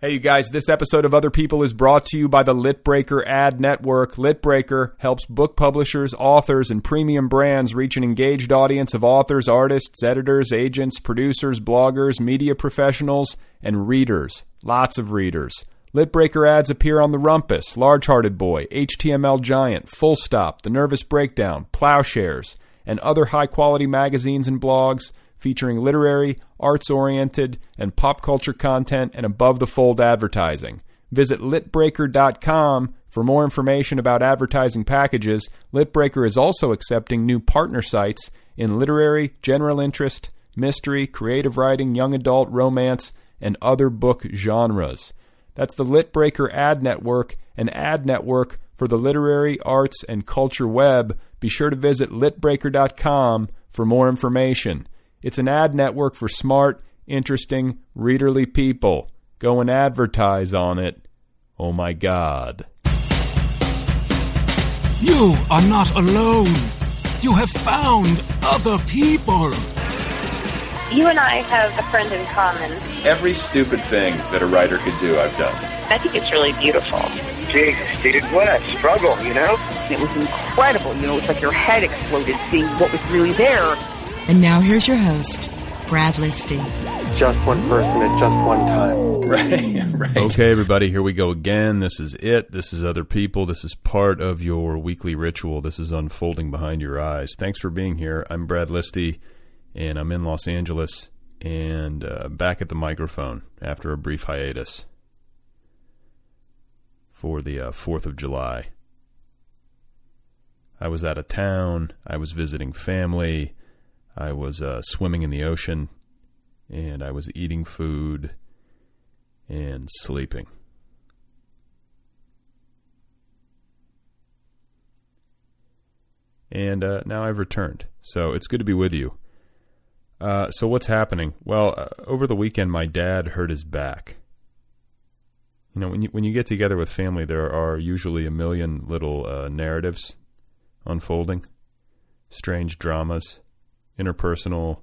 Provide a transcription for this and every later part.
Hey you guys, this episode of Other People is brought to you by the Litbreaker Ad Network. Litbreaker helps book publishers, authors, and premium brands reach an engaged audience of authors, artists, editors, agents, producers, bloggers, media professionals, and readers. Lots of readers. Litbreaker ads appear on The Rumpus, Large-Hearted Boy, HTML Giant, Full Stop, The Nervous Breakdown, Plowshares, and other high-quality magazines and blogs, featuring literary, arts-oriented, and pop culture content and above-the-fold advertising. Visit litbreaker.com for more information about advertising packages. Litbreaker is also accepting new partner sites in literary, general interest, mystery, creative writing, young adult, romance, and other book genres. That's the Litbreaker Ad Network, an ad network for the literary, arts, and culture web. Be sure to visit litbreaker.com for more information. It's an ad network for smart, interesting, readerly people. Go and advertise on it. Oh my God. You are not alone. You have found other people. You and I have a friend in common. Every stupid thing that a writer could do, I've done. I think it's really beautiful. Jesus, dude, what a struggle, you know? It was incredible, you know, it's like your head exploded seeing what was really there. And now here's your host, Brad Listy. Just one person at just one time. Right. Okay, everybody, here we go again. This is it. This is Other People. This is part of your weekly ritual. This is unfolding behind your eyes. Thanks for being here. I'm Brad Listy, and I'm in Los Angeles, and back at the microphone after a brief hiatus for the 4th of July. I was out of town. I was visiting family. I was swimming in the ocean, and I was eating food and sleeping. And now I've returned, so it's good to be with you. So what's happening? Well, over the weekend, my dad hurt his back. You know, when you get together with family, there are usually a million little narratives unfolding, strange dramas. Interpersonal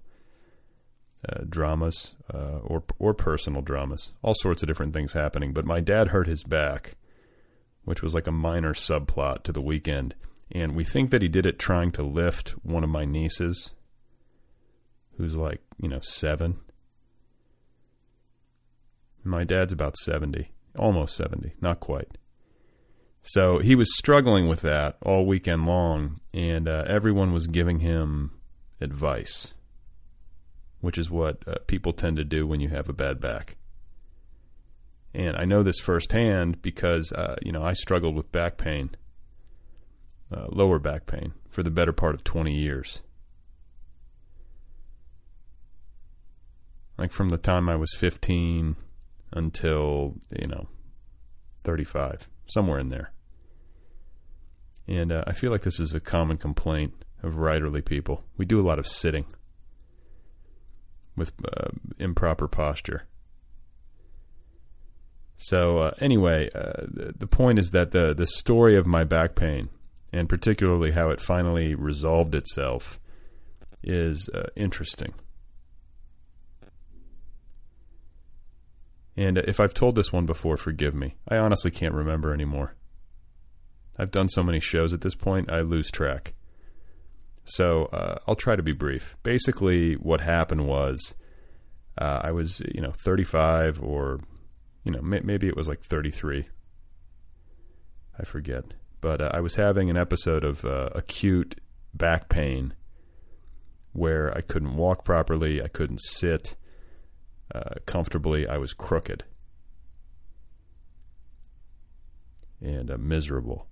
dramas or personal dramas. All sorts of different things happening. But my dad hurt his back, which was like a minor subplot to the weekend. And we think that he did it trying to lift one of my nieces, who's like, 7. My dad's about 70. Almost 70. Not quite. So he was struggling with that all weekend long. And everyone was giving him advice, which is what people tend to do when you have a bad back. And I know this firsthand because, I struggled with back pain, lower back pain, for the better part of 20 years. Like from the time I was 15 until, 35, somewhere in there. And I feel like this is a common complaint of writerly people. We do a lot of sitting with improper posture. So anyway, the point is that the story of my back pain, and particularly how it finally resolved itself, is interesting. And if I've told this one before, forgive me. I honestly can't remember anymore. I've done so many shows at this point, I lose track. So I'll try to be brief. Basically, what happened was I was, 35 or, maybe it was like 33. I forget. But I was having an episode of acute back pain where I couldn't walk properly. I couldn't sit comfortably. I was crooked and miserable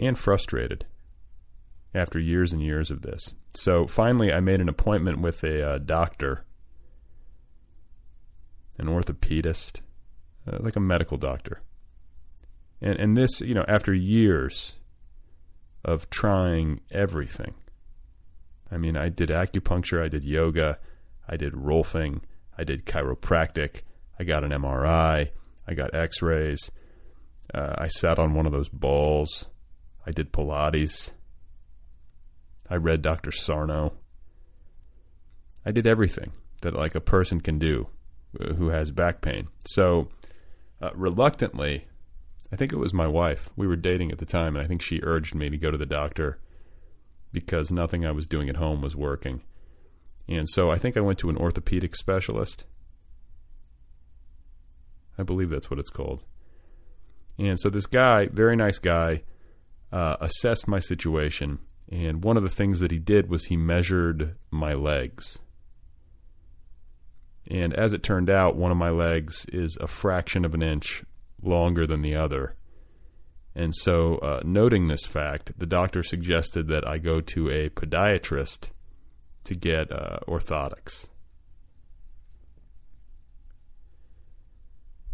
and frustrated after years and years of this. So finally, I made an appointment with a doctor, an orthopedist, like a medical doctor. And this, after years of trying everything. I mean, I did acupuncture, I did yoga, I did Rolfing, I did chiropractic, I got an MRI, I got x-rays, I sat on one of those balls, I did Pilates, I read Dr. Sarno. I did everything that like a person can do who has back pain. So reluctantly, I think it was my wife. We were dating at the time, and I think she urged me to go to the doctor because nothing I was doing at home was working. And so I think I went to an orthopedic specialist. I believe that's what it's called. And so this guy, very nice guy, assessed my situation. And one of the things that he did was he measured my legs. And as it turned out, one of my legs is a fraction of an inch longer than the other. And so, noting this fact, the doctor suggested that I go to a podiatrist to get orthotics,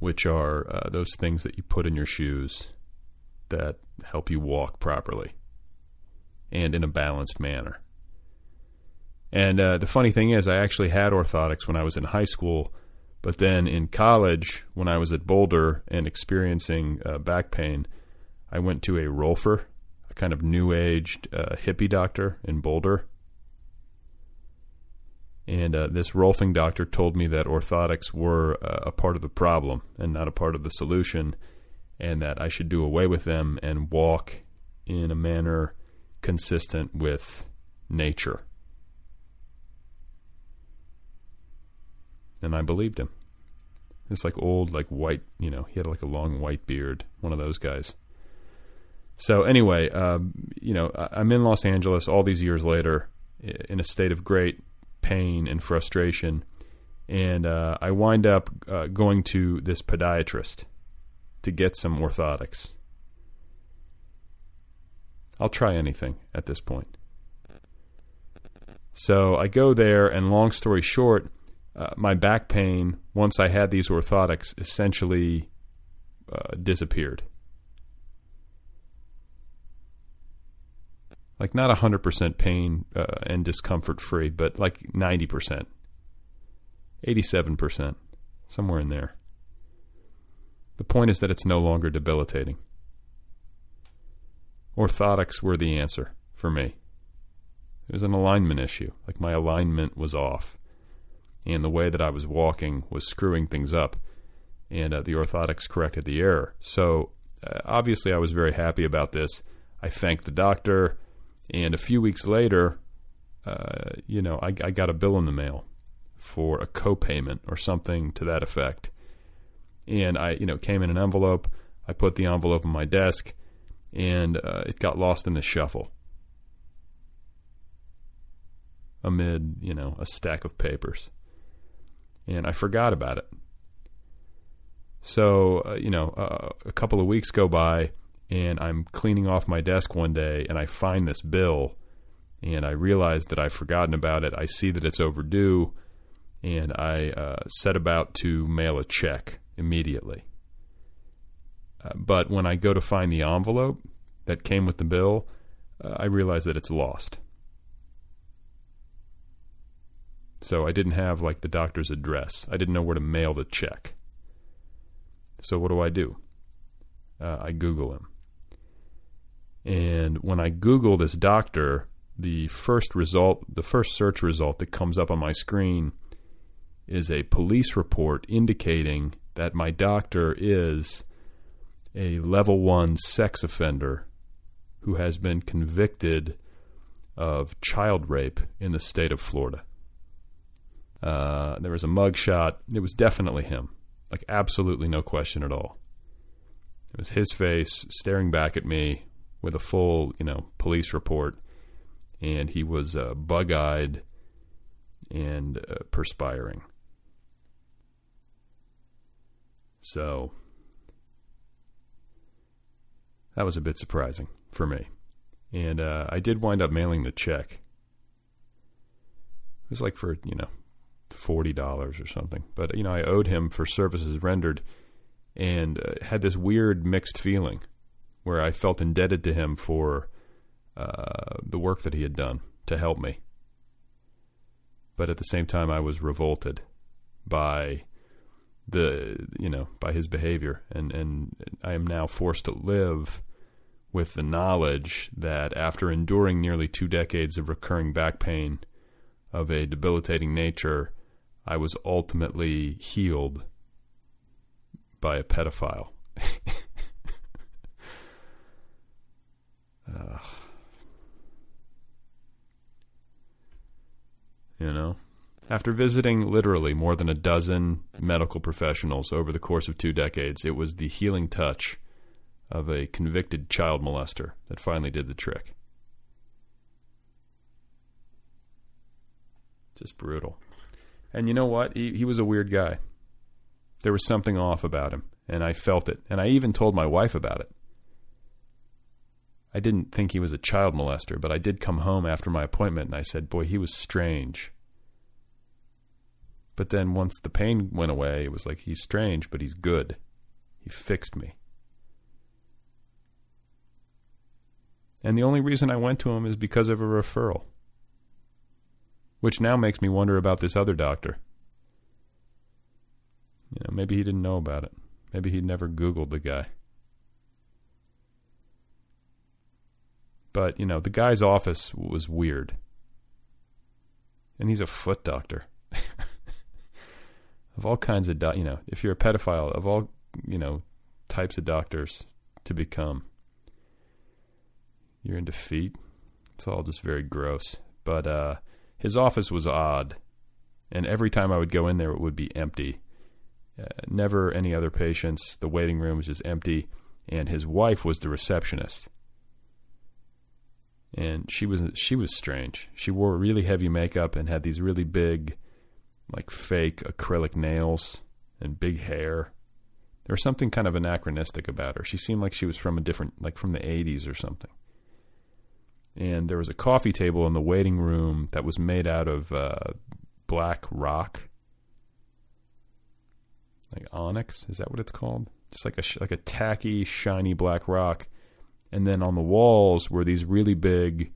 which are those things that you put in your shoes that help you walk properly and in a balanced manner. And the funny thing is, I actually had orthotics when I was in high school, but then in college, when I was at Boulder and experiencing back pain, I went to a Rolfer, a kind of new-aged hippie doctor in Boulder. And this Rolfing doctor told me that orthotics were a part of the problem and not a part of the solution, and that I should do away with them and walk in a manner consistent with nature. And I believed him. This like old, like white, he had like a long white beard, one of those guys. So anyway, I'm in Los Angeles all these years later in a state of great pain and frustration. And I wind up going to this podiatrist to get some orthotics. I'll try anything at this point. So I go there, and long story short, my back pain, once I had these orthotics, essentially disappeared. Like not 100% pain and discomfort free, but like 90%, 87%, somewhere in there. The point is that it's no longer debilitating. Orthotics were the answer for me. It was an alignment issue. Like my alignment was off, and the way that I was walking was screwing things up, and the orthotics corrected the error. So obviously I was very happy about this. I thanked the doctor. And a few weeks later, I got a bill in the mail for a co-payment or something to that effect. And I, came in an envelope. I put the envelope on my desk, and it got lost in the shuffle amid, a stack of papers. And I forgot about it. So, a couple of weeks go by, and I'm cleaning off my desk one day, and I find this bill, and I realize that I've forgotten about it. I see that it's overdue, and I set about to mail a check immediately. But when I go to find the envelope that came with the bill, I realize that it's lost. So I didn't have, the doctor's address. I didn't know where to mail the check. So what do? I Google him. And when I Google this doctor, the first search result that comes up on my screen is a police report indicating that my doctor is a level 1 sex offender who has been convicted of child rape in the state of Florida. There was a mugshot. It was definitely him. Like, absolutely no question at all. It was his face staring back at me with a full, police report. And he was bug-eyed and perspiring. So that was a bit surprising for me. And I did wind up mailing the check. It was like for, $40 or something. But, I owed him for services rendered and had this weird mixed feeling where I felt indebted to him for the work that he had done to help me. But at the same time, I was revolted by by his behavior. And I am now forced to live with the knowledge that after enduring nearly 2 decades of recurring back pain of a debilitating nature, I was ultimately healed by a pedophile. After visiting literally more than a dozen medical professionals over the course of 2 decades, it was the healing touch of a convicted child molester that finally did the trick. Just brutal. And you know what? He was a weird guy. There was something off about him, and I felt it. And I even told my wife about it. I didn't think he was a child molester, but I did come home after my appointment, and I said, boy, he was strange. But then once the pain went away, it was like, he's strange, but he's good. He fixed me. And the only reason I went to him is because of a referral. Which now makes me wonder about this other doctor. Maybe he didn't know about it. Maybe he'd never Googled the guy. But, the guy's office was weird. And he's a foot doctor. Of all kinds of, if you're a pedophile, of all, types of doctors to become, you're in defeat. It's all just very gross. But his office was odd. And every time I would go in there, it would be empty. Never any other patients. The waiting room was just empty. And his wife was the receptionist. And she was strange. She wore really heavy makeup and had these really big, like, fake acrylic nails and big hair. There was something kind of anachronistic about her. She seemed like she was from a different, like from the 80s or something. And there was a coffee table in the waiting room that was made out of black rock. Like onyx, is that what it's called? Just like a tacky, shiny black rock. And then on the walls were these really big,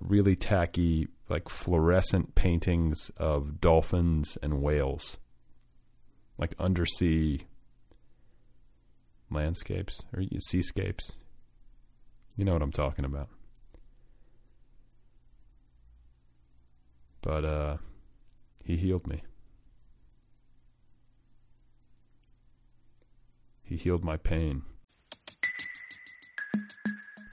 really tacky, like fluorescent paintings of dolphins and whales. Like undersea landscapes or seascapes. You know what I'm talking about. But he healed me. He healed my pain.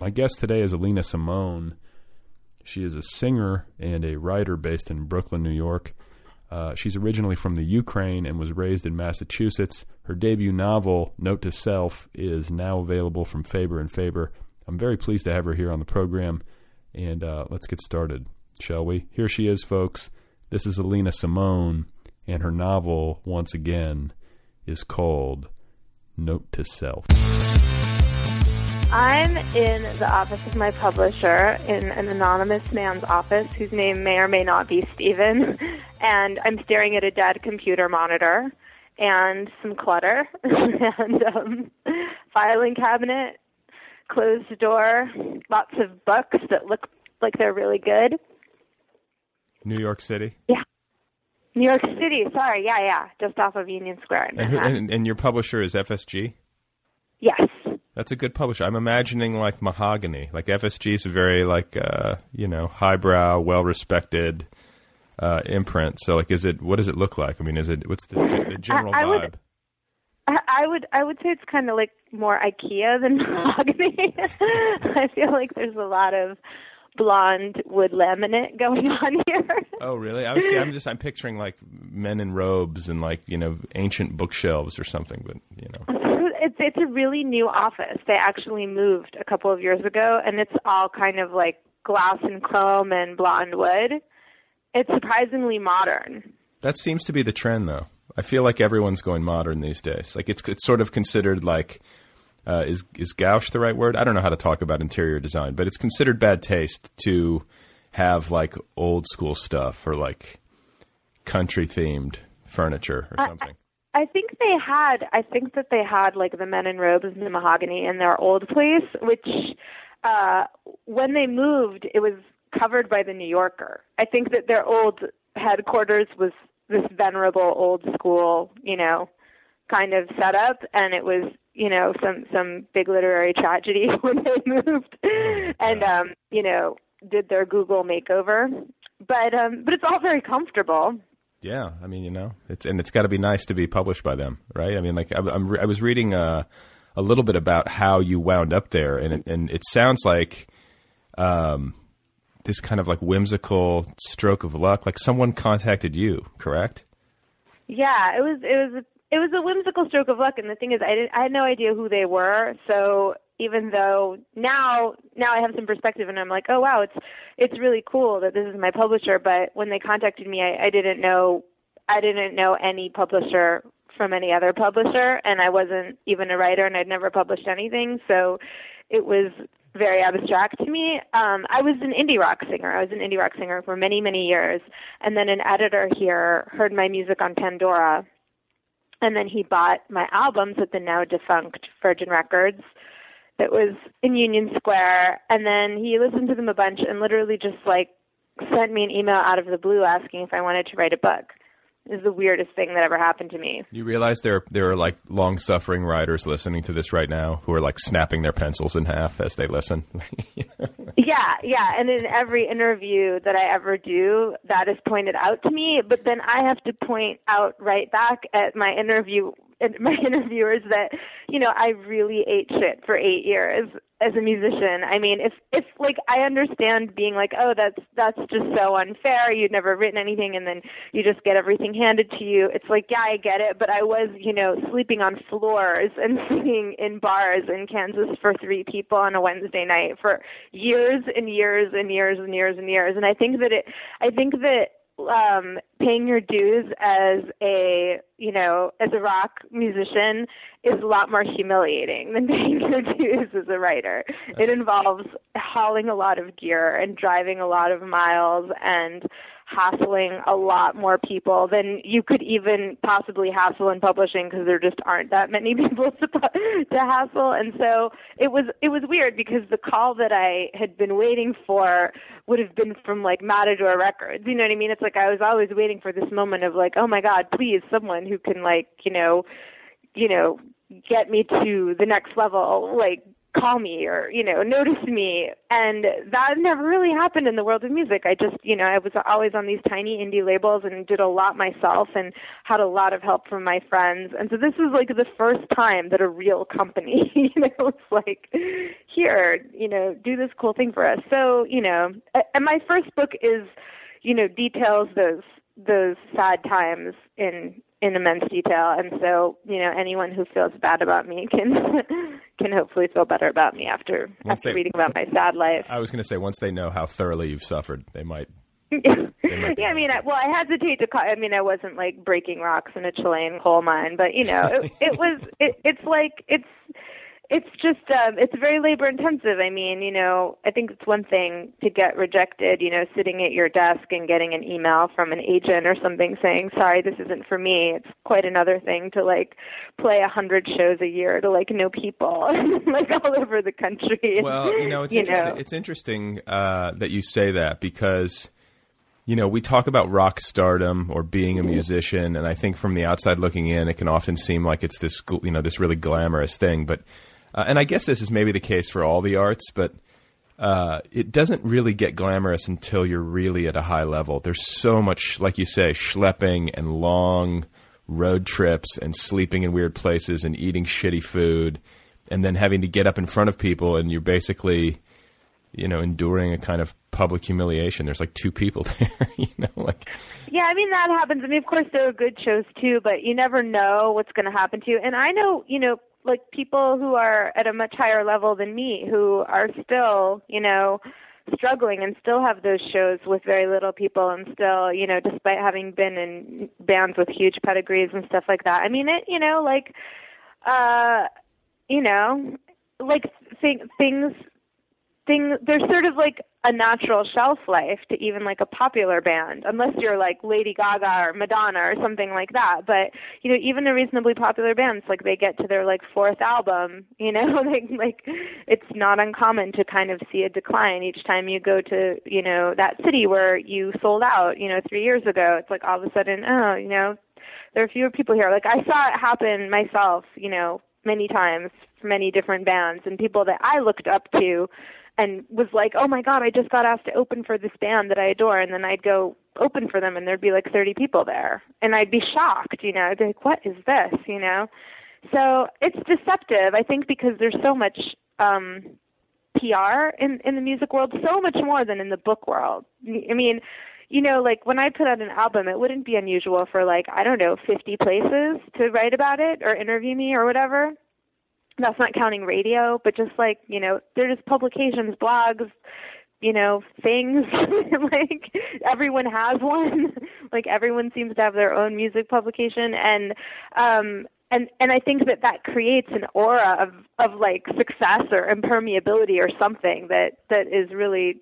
My guest today is Alina Simone. She is a singer and a writer based in Brooklyn, New York. She's originally from the Ukraine and was raised in Massachusetts. Her debut novel, Note to Self, is now available from Faber and Faber. I'm very pleased to have her here on the program, and let's get started, shall we? Here she is, folks. This is Alina Simone, and her novel, once again, is called Note to Self. I'm in the office of my publisher in an anonymous man's office whose name may or may not be Steven, and I'm staring at a dead computer monitor and some clutter and filing cabinet, closed door, lots of books that look like they're really good. New York City? Yeah. New York City, sorry, yeah, just off of Union Square. And your publisher is FSG? Yes. That's a good publisher. I'm imagining like Mahogany. Like FSG is a very like, highbrow, well-respected imprint. So like, what does it look like? I mean, what's the general vibe? I would say it's kind of like more IKEA than Mahogany. I feel like there's a lot of blonde wood laminate going on here. Oh, really? I'm picturing like men in robes and like, ancient bookshelves or something, but It's a really new office. They actually moved a couple of years ago, and it's all kind of like glass and chrome and blonde wood. It's surprisingly modern. That seems to be the trend, though. I feel like everyone's going modern these days. Like it's sort of considered like, is gouache the right word? I don't know how to talk about interior design, but it's considered bad taste to have like old school stuff or like country themed furniture or something. I think that they had like the men in robes and the mahogany in their old place, which when they moved, it was covered by the New Yorker. I think that their old headquarters was this venerable old school, kind of setup, and it was, some big literary tragedy when they moved and, did their Google makeover. But it's all very comfortable. Yeah, I mean, it's got to be nice to be published by them, right? I mean, like I was reading a little bit about how you wound up there, and it sounds like this kind of like whimsical stroke of luck. Like someone contacted you, correct? Yeah, it was a whimsical stroke of luck, and the thing is, I had no idea who they were, so. Even though now I have some perspective and I'm like, oh, wow, it's really cool that this is my publisher. But when they contacted me, I didn't know any publisher from any other publisher, and I wasn't even a writer, and I'd never published anything. So it was very abstract to me. I was an indie rock singer. I was an indie rock singer for many, many years. And then an editor here heard my music on Pandora, and then he bought my albums at the now defunct Virgin Records. It was in Union Square, and then he listened to them a bunch and literally just like sent me an email out of the blue asking if I wanted to write a book. It was the weirdest thing that ever happened to me. You realize there are like long-suffering writers listening to this right now who are like snapping their pencils in half as they listen. Yeah, and in every interview that I ever do, that is pointed out to me, but then I have to point out right back at my interviewers that, I really ate shit for 8 years as a musician. I mean, if like, I understand being like, oh, that's just so unfair. You'd never written anything, and then you just get everything handed to you. It's like, yeah, I get it. But I was, sleeping on floors and singing in bars in Kansas for 3 people on a Wednesday night for years and years and years and years and years. And I think that paying your dues as a rock musician is a lot more humiliating than paying your dues as a writer. It involves hauling a lot of gear and driving a lot of miles and hassling a lot more people than you could even possibly hassle in publishing, because there just aren't that many people to hassle. And so it was weird, because the call that I had been waiting for would have been from like Matador Records. You know what I mean? It's like I was always waiting for this moment of like, oh my God, please, someone who can like, you know, get me to the next level, like, call me or, you know, notice me. And that never really happened in the world of music. I just, you know, I was always on these tiny indie labels and did a lot myself and had a lot of help from my friends. And so this was like the first time that a real company, you know, was like, here, you know, do this cool thing for us. So, you know, and my first book is, you know, details those sad times in immense detail. And so, you know, anyone who feels bad about me can hopefully feel better about me after reading about my sad life. I was going to say, once they know how thoroughly you've suffered, they might. Yeah, I mean, I hesitate to call. I mean, I wasn't like breaking rocks in a Chilean coal mine, but you know, it's just it's very labor intensive. I mean, you know, I think it's one thing to get rejected, you know, sitting at your desk and getting an email from an agent or something saying, sorry, this isn't for me. It's quite another thing to like play 100 shows a year to like know people like all over the country. Well, you know, it's interesting that you say that, because, you know, we talk about rock stardom or being a musician. And I think from the outside looking in, it can often seem like it's this, you know, this really glamorous thing, but and I guess this is maybe the case for all the arts, but it doesn't really get glamorous until you're really at a high level. There's so much, like you say, schlepping and long road trips and sleeping in weird places and eating shitty food and then having to get up in front of people, and you're basically, you know, enduring a kind of public humiliation. There's like two people there, you know, like. Yeah, I mean, that happens. I mean, of course, there are good shows too, but you never know what's going to happen to you. And I know, you know, like people who are at a much higher level than me, who are still, you know, struggling and still have those shows with very little people and still, you know, despite having been in bands with huge pedigrees and stuff like that. I mean, it, things, there's sort of like a natural shelf life to even like a popular band, unless you're like Lady Gaga or Madonna or something like that. But, you know, even a reasonably popular bands, like they get to their like fourth album, you know, like it's not uncommon to kind of see a decline each time you go to, you know, that city where you sold out, you know, 3 years ago. It's like all of a sudden, oh, you know, there are fewer people here. Like I saw it happen myself, you know, many times for many different bands and people that I looked up to, and was like, oh my God, I just got asked to open for this band that I adore. And then I'd go open for them and there'd be like 30 people there. And I'd be shocked, you know, I'd be like, what is this, you know? So it's deceptive, I think, because there's so much PR in the music world, so much more than in the book world. I mean, you know, like when I put out an album, it wouldn't be unusual for like, I don't know, 50 places to write about it or interview me or whatever. That's not counting radio, but just like, you know, they're just publications, blogs, you know, things. Like everyone has one. Like everyone seems to have their own music publication, and I think that creates an aura of like success or impermeability or something that is really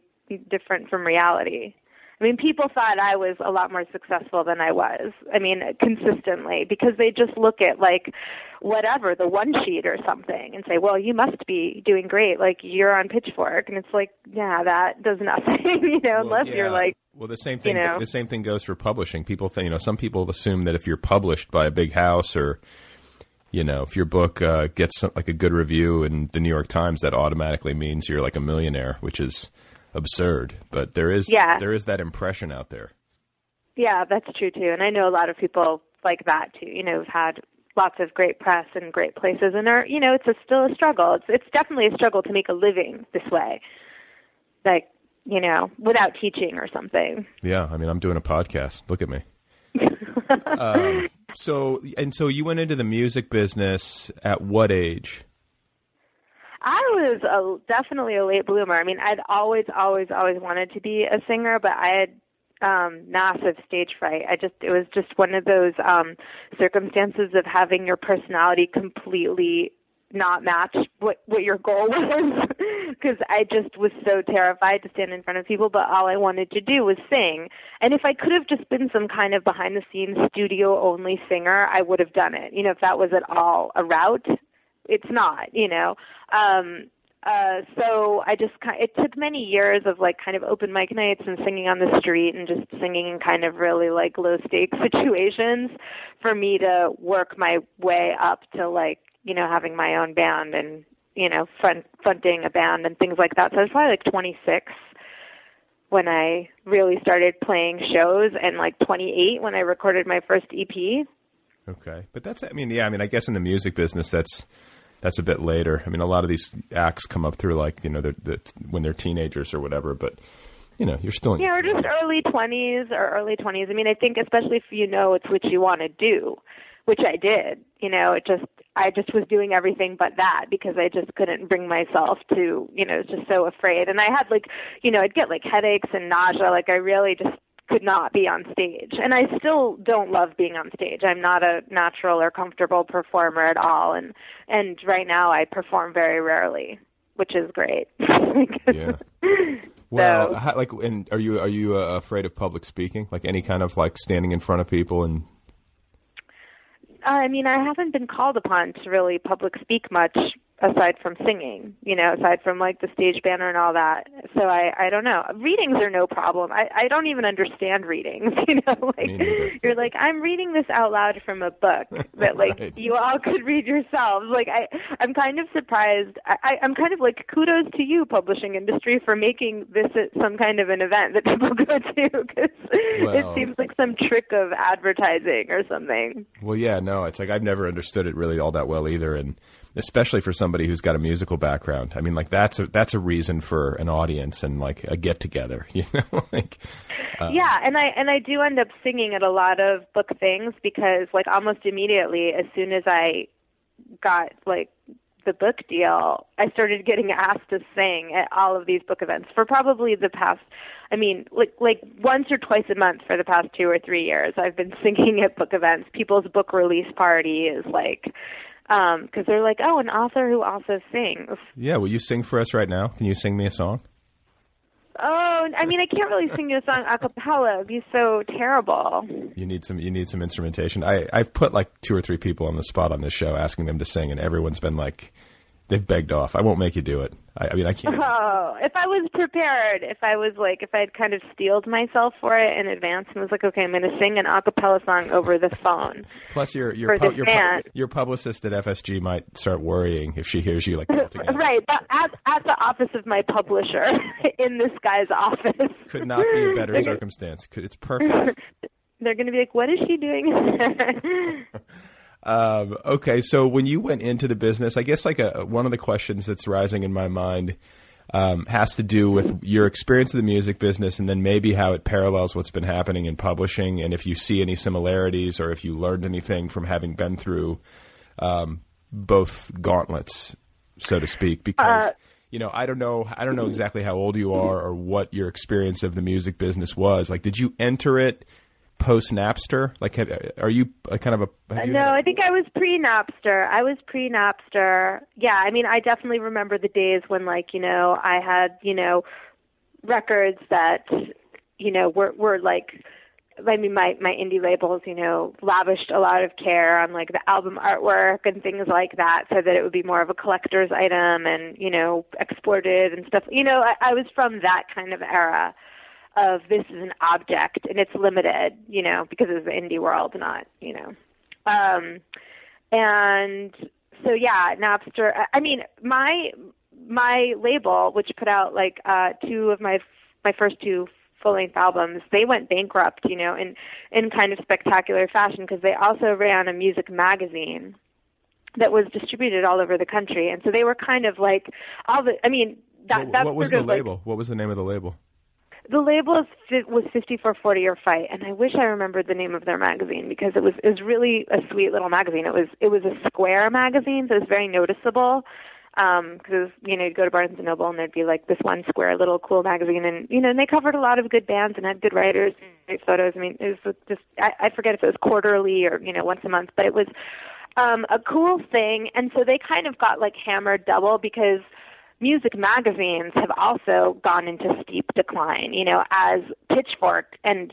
different from reality. I mean, people thought I was a lot more successful than I was. I mean, consistently, because they just look at like whatever, the one sheet or something, and say, well, you must be doing great. Like you're on Pitchfork. And it's like, yeah, that does nothing, you know, well, unless you're like, well, the same thing, you know. The same thing goes for publishing. People think, you know, some people assume that if you're published by a big house, or, you know, if your book gets like a good review in the New York Times, that automatically means you're like a millionaire, which is absurd, but there is that impression out there. Yeah, that's true too. And I know a lot of people like that too, you know, who've had lots of great press and great places and are, you know, it's still a struggle. It's definitely a struggle to make a living this way, like, you know, without teaching or something. Yeah. I mean, I'm doing a podcast. Look at me. So you went into the music business at what age? I was definitely a late bloomer. I mean, I'd always wanted to be a singer, but I had massive stage fright. It was just one of those circumstances of having your personality completely not match what your goal was. because I just was so terrified to stand in front of people, but all I wanted to do was sing. And if I could have just been some kind of behind-the-scenes studio-only singer, I would have done it. You know, if that was at all a route, it's not, you know. So I just kind of, it took many years of like kind of open mic nights and singing on the street and just singing in kind of really like low stakes situations for me to work my way up to like, you know, having my own band and, you know, fronting a band and things like that. So I was probably like 26 when I really started playing shows and like 28 when I recorded my first EP. Okay. But that's, I mean, yeah, I mean, I guess in the music business, that's a bit later. I mean, a lot of these acts come up through like, you know, they're when they're teenagers or whatever, but you know, you're still in. Yeah, or just early 20s. I mean, I think especially if you know it's what you want to do, which I did, you know, I just was doing everything but that because I just couldn't bring myself to, you know, I was just so afraid. And I had like, you know, I'd get like headaches and nausea. Like I really just could not be on stage, and I still don't love being on stage. I'm not a natural or comfortable performer at all, and right now I perform very rarely, which is great. Yeah. Well, so. How, like, and are you afraid of public speaking? Like any kind of like standing in front of people and. I mean, I haven't been called upon to really public speak much aside from singing, you know, aside from like the stage banner and all that. So I don't know. Readings are no problem. I don't even understand readings, you know, like you're like, I'm reading this out loud from a book that like right. You all could read yourselves. Like I'm kind of surprised. I'm kind of like kudos to you, publishing industry, for making this some kind of an event that people go to because it seems like some trick of advertising or something. Well, yeah, no, it's like I've never understood it really all that well either. And especially for somebody who's got a musical background. I mean, like that's a reason for an audience and like a get together, you know, like, yeah. And I do end up singing at a lot of book things because like almost immediately, as soon as I got like the book deal, I started getting asked to sing at all of these book events for probably the past, I mean, like once or twice a month for the past 2 or 3 years, I've been singing at book events. People's book release party is like, because they're like, oh, an author who also sings. Yeah, will you sing for us right now? Can you sing me a song? Oh, I mean, I can't really sing you a song a cappella. It'd be so terrible. You need some instrumentation. I've put like 2 or 3 people on the spot on this show asking them to sing, and everyone's been like, they've begged off. I won't make you do it. I mean, I can't. Oh, if I was prepared, if I had kind of steeled myself for it in advance and was like, okay, I'm going to sing an a cappella song over the phone. Plus, your publicist at FSG might start worrying if she hears you like melting out. Right, at the office of my publisher in this guy's office. Could not be a better circumstance. It's perfect. They're going to be like, what is she doing there? Okay. So when you went into the business, I guess like one of the questions that's rising in my mind, has to do with your experience of the music business and then maybe how it parallels what's been happening in publishing. And if you see any similarities or if you learned anything from having been through, both gauntlets, so to speak, because, you know, I don't know exactly how old you are or what your experience of the music business was. Like, did you enter it post Napster? Like, are you kind of a? No, I think I was pre Napster. Yeah, I mean, I definitely remember the days when, like, you know, I had, you know, records that, you know, were like, I mean, my indie labels, you know, lavished a lot of care on like the album artwork and things like that, so that it would be more of a collector's item and, you know, exported and stuff. You know, I was from that kind of era. Of this is an object and it's limited, you know, because it's the indie world, not, you know. And so, yeah, Napster, I mean, my label, which put out like, 2 of my first 2 full-length albums, they went bankrupt, you know, in kind of spectacular fashion because they also ran a music magazine that was distributed all over the country. And so they were kind of like all the, I mean, that what was the label? Like, what was the name of the label? The label was 5440 or Fight, and I wish I remembered the name of their magazine because it was really a sweet little magazine. It was a square magazine, so it was very noticeable. Because, you know, you'd go to Barnes & Noble and there'd be like this one square little cool magazine, and, you know, and they covered a lot of good bands and had good writers and great photos. I mean, it was just, I forget if it was quarterly or, you know, once a month, but it was a cool thing. And so they kind of got like hammered double because music magazines have also gone into steep decline, you know, as Pitchfork and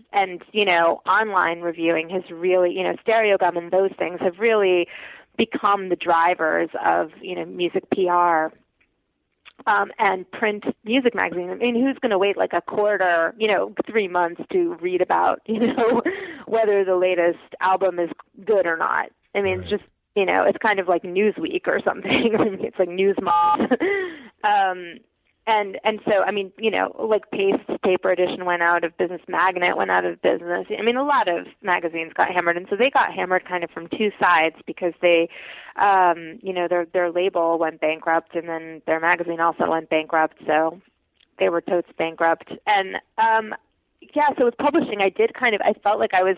you know, online reviewing has really, you know, Stereogum and those things have really become the drivers of, you know, music PR. And print music magazine. I mean, who's going to wait like a quarter, you know, 3 months to read about, you know, whether the latest album is good or not? I mean, Right. It's just, you know, it's kind of like Newsweek or something. I mean, it's like News Month. And so, I mean, you know, like Paste paper edition went out of business. Magnet went out of business. I mean, a lot of magazines got hammered. And so they got hammered kind of from two sides because they, you know, their label went bankrupt and then their magazine also went bankrupt. So they were totes bankrupt. And, yeah, so with publishing, I felt like I was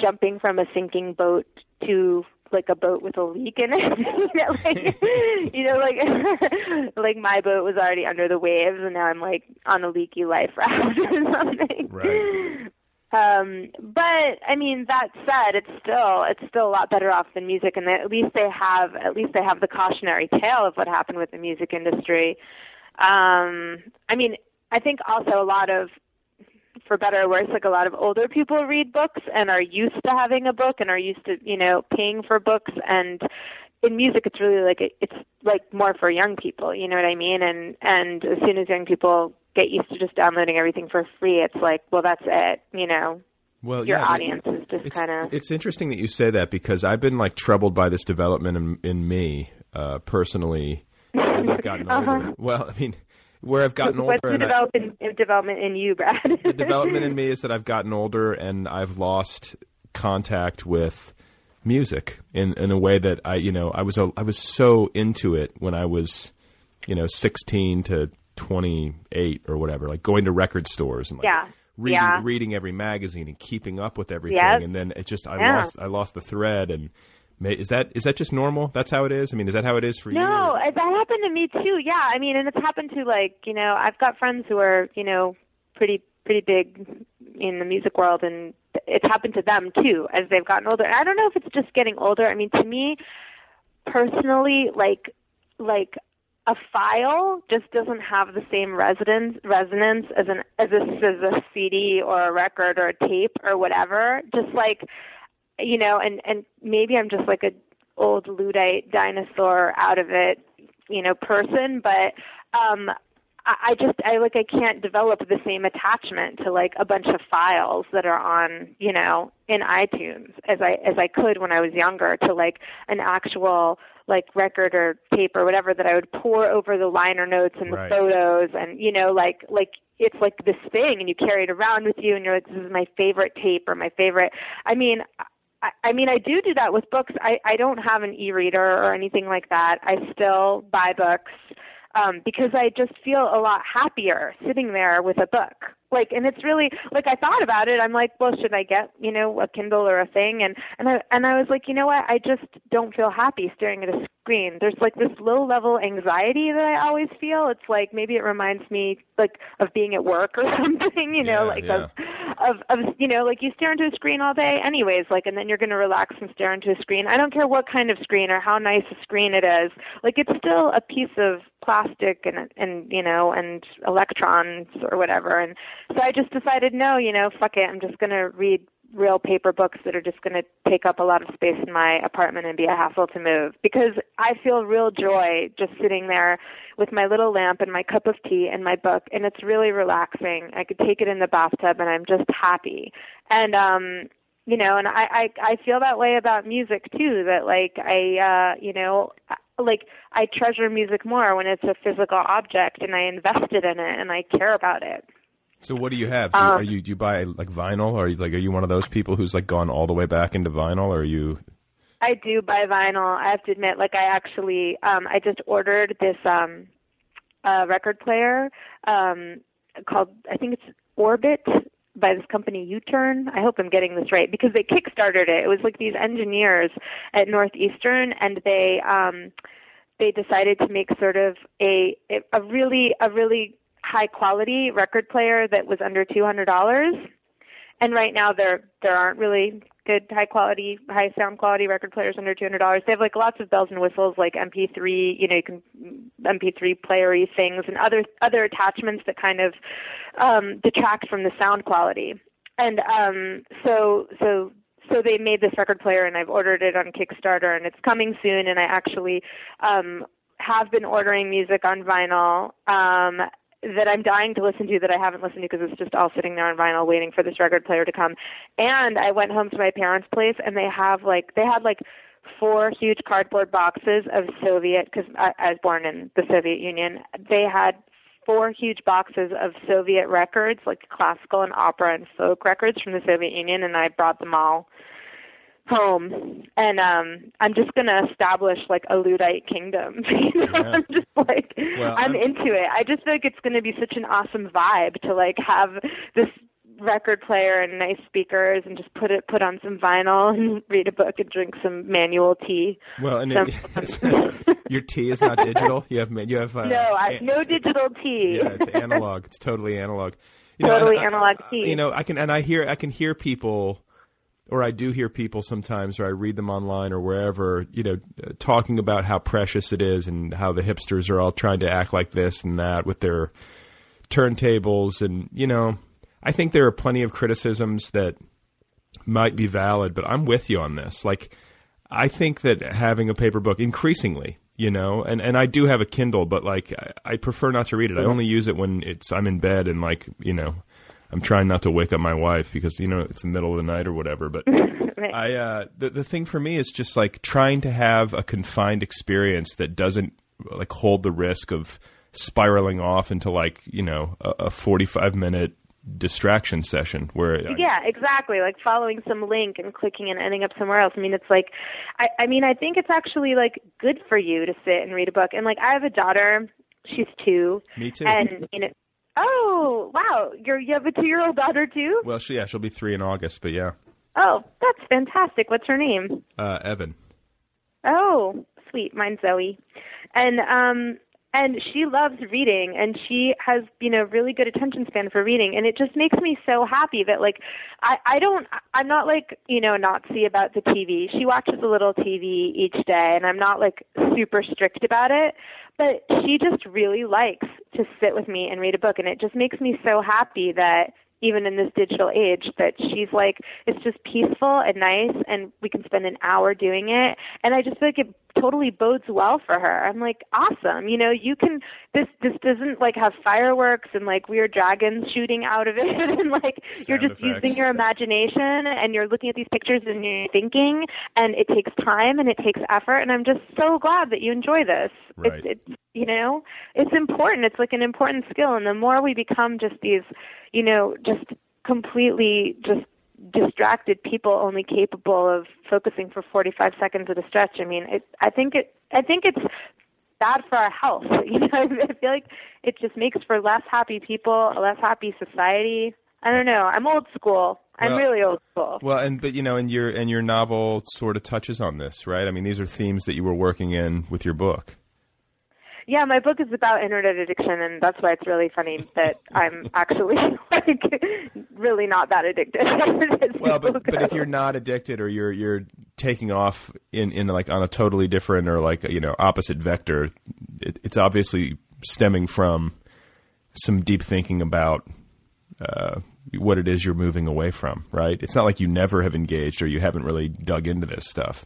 jumping from a sinking boat to like a boat with a leak in it. You know, like, like my boat was already under the waves and now I'm like on a leaky life raft or something. Right. But I mean, that said, it's still a lot better off than music. And at least they have the cautionary tale of what happened with the music industry. I mean, I think also a lot of, for better or worse, like a lot of older people read books and are used to having a book and are used to, you know, paying for books. And in music, it's really like, it's like more for young people, you know what I mean? And as soon as young people get used to just downloading everything for free, it's like, well, that's it, you know? Well, your audience is just kind of... It's interesting that you say that because I've been like troubled by this development in me personally as I've gotten older. Uh-huh. Well, I mean... Where I've gotten older. What's the development in you, Brad? The development in me is that I've gotten older and I've lost contact with music in a way that I was so into it when I was, you know, 16 to 28 or whatever, like going to record stores and like reading every magazine and keeping up with everything, and then it just I lost the thread. And Is that just normal? That's how it is? I mean, is that how it is for you? No, that happened to me too. Yeah. I mean, and it's happened to, like, you know, I've got friends who are, you know, pretty big in the music world, and it's happened to them too as they've gotten older. And I don't know if it's just getting older. I mean, to me personally, like a file just doesn't have the same resonance as a CD or a record or a tape or whatever. Just like, you know, and maybe I'm just like a old Luddite dinosaur out of it, you know, person, but I can't develop the same attachment to like a bunch of files that are on, you know, in iTunes as I could when I was younger to like an actual like record or tape or whatever that I would pour over the liner notes and the photos and, you know, like it's like this thing and you carry it around with you and you're like, this is my favorite tape or my favorite. I mean, I do that with books. I don't have an e-reader or anything like that. I still buy books because I just feel a lot happier sitting there with a book. Like, and it's really like I thought about it. I'm like, well, should I get, you know, a Kindle or a thing? And I was like, you know what? I just don't feel happy staring at a screen. There's like this low level anxiety that I always feel. It's like maybe it reminds me like of being at work or something, you know, of you know, like you stare into a screen all day, anyways. Like, and then you're going to relax and stare into a screen. I don't care what kind of screen or how nice a screen it is. Like, it's still a piece of plastic and you know, and electrons or whatever. And so I just decided, no, you know, fuck it. I'm just going to read real paper books that are just going to take up a lot of space in my apartment and be a hassle to move, because I feel real joy just sitting there with my little lamp and my cup of tea and my book, and it's really relaxing. I could take it in the bathtub and I'm just happy. And, you know, and I feel that way about music too, that like I, you know, like I treasure music more when it's a physical object and I invested in it and I care about it. So what do you have? Do you buy like vinyl, or like are you one of those people who's like gone all the way back into vinyl, or are you? I do buy vinyl. I have to admit, like I actually, I just ordered this record player called, I think it's Orbit, by this company U-Turn. I hope I'm getting this right, because they kickstarted it. It was like these engineers at Northeastern, and they decided to make sort of a really high quality record player that was under $200, and right now there aren't really good high quality, high sound quality record players under $200. They have like lots of bells and whistles, like MP3, you know, you can MP3 playery things and other attachments that kind of detract from the sound quality. And so they made this record player, and I've ordered it on Kickstarter, and it's coming soon. And I actually have been ordering music on vinyl that I'm dying to listen to that I haven't listened to, because it's just all sitting there on vinyl waiting for this record player to come. And I went home to my parents' place, and they had 4 huge cardboard boxes of Soviet, because I was born in the Soviet Union. They had 4 huge boxes of Soviet records, like classical and opera and folk records from the Soviet Union, and I brought them all home. And I'm just going to establish like a Luddite kingdom. You know? Yeah. I'm just like, well, I'm into it. I just think it's going to be such an awesome vibe to like have this record player and nice speakers and just put on some vinyl and read a book and drink some manual tea. Well, and your tea is not digital. No digital tea. Yeah, it's analog. It's totally analog. Tea. You know, I can hear people, or I do hear people sometimes, or I read them online or wherever, you know, talking about how precious it is and how the hipsters are all trying to act like this and that with their turntables, and you know. I think there are plenty of criticisms that might be valid, but I'm with you on this. Like, I think that having a paper book increasingly, you know, and I do have a Kindle, but like, I prefer not to read it. I only use it when I'm in bed and like, you know, I'm trying not to wake up my wife because, you know, it's the middle of the night or whatever. But right. The thing for me is just like trying to have a confined experience that doesn't like hold the risk of spiraling off into like, you know, a 45-minute distraction session where exactly, like following some link and clicking and ending up somewhere else. I mean, it's like, I mean, I think it's actually like good for you to sit and read a book. And like, I have a daughter, she's 2. Me too. And you know, oh wow, you have a 2-year-old daughter too? Well, she'll be 3 in August, but yeah. Oh, that's fantastic. What's her name? Evan. Oh, sweet. Mine's Zoe. And she loves reading, and she has, you know, really good attention span for reading. And it just makes me so happy that, like, I'm not like, you know, Nazi about the TV. She watches a little TV each day, and I'm not like super strict about it. But she just really likes to sit with me and read a book. And it just makes me so happy that even in this digital age, that she's like, it's just peaceful and nice, and we can spend an hour doing it. And I just feel like it totally bodes well for her. I'm like, awesome. You know, you can, this doesn't like have fireworks and like weird dragons shooting out of it. And like, you're just using your imagination, and you're looking at these pictures and you're thinking, and it takes time and it takes effort. And I'm just so glad that you enjoy this. Right. It's, you know, it's important. It's like an important skill. And the more we become just these, you know, just completely just distracted people only capable of focusing for 45 seconds at a stretch. I mean, I think it's bad for our health. You know, I feel like it just makes for less happy people, a less happy society. I don't know. I'm old school. I'm really old school. Well, but you know, and your novel sort of touches on this, right? I mean, these are themes that you were working in with your book. Yeah, my book is about internet addiction, and that's why it's really funny that I'm actually like really not that addicted. Well, but if you're not addicted, or you're taking off in like on a totally different or like, you know, opposite vector, it's obviously stemming from some deep thinking about what it is you're moving away from, right? It's not like you never have engaged or you haven't really dug into this stuff.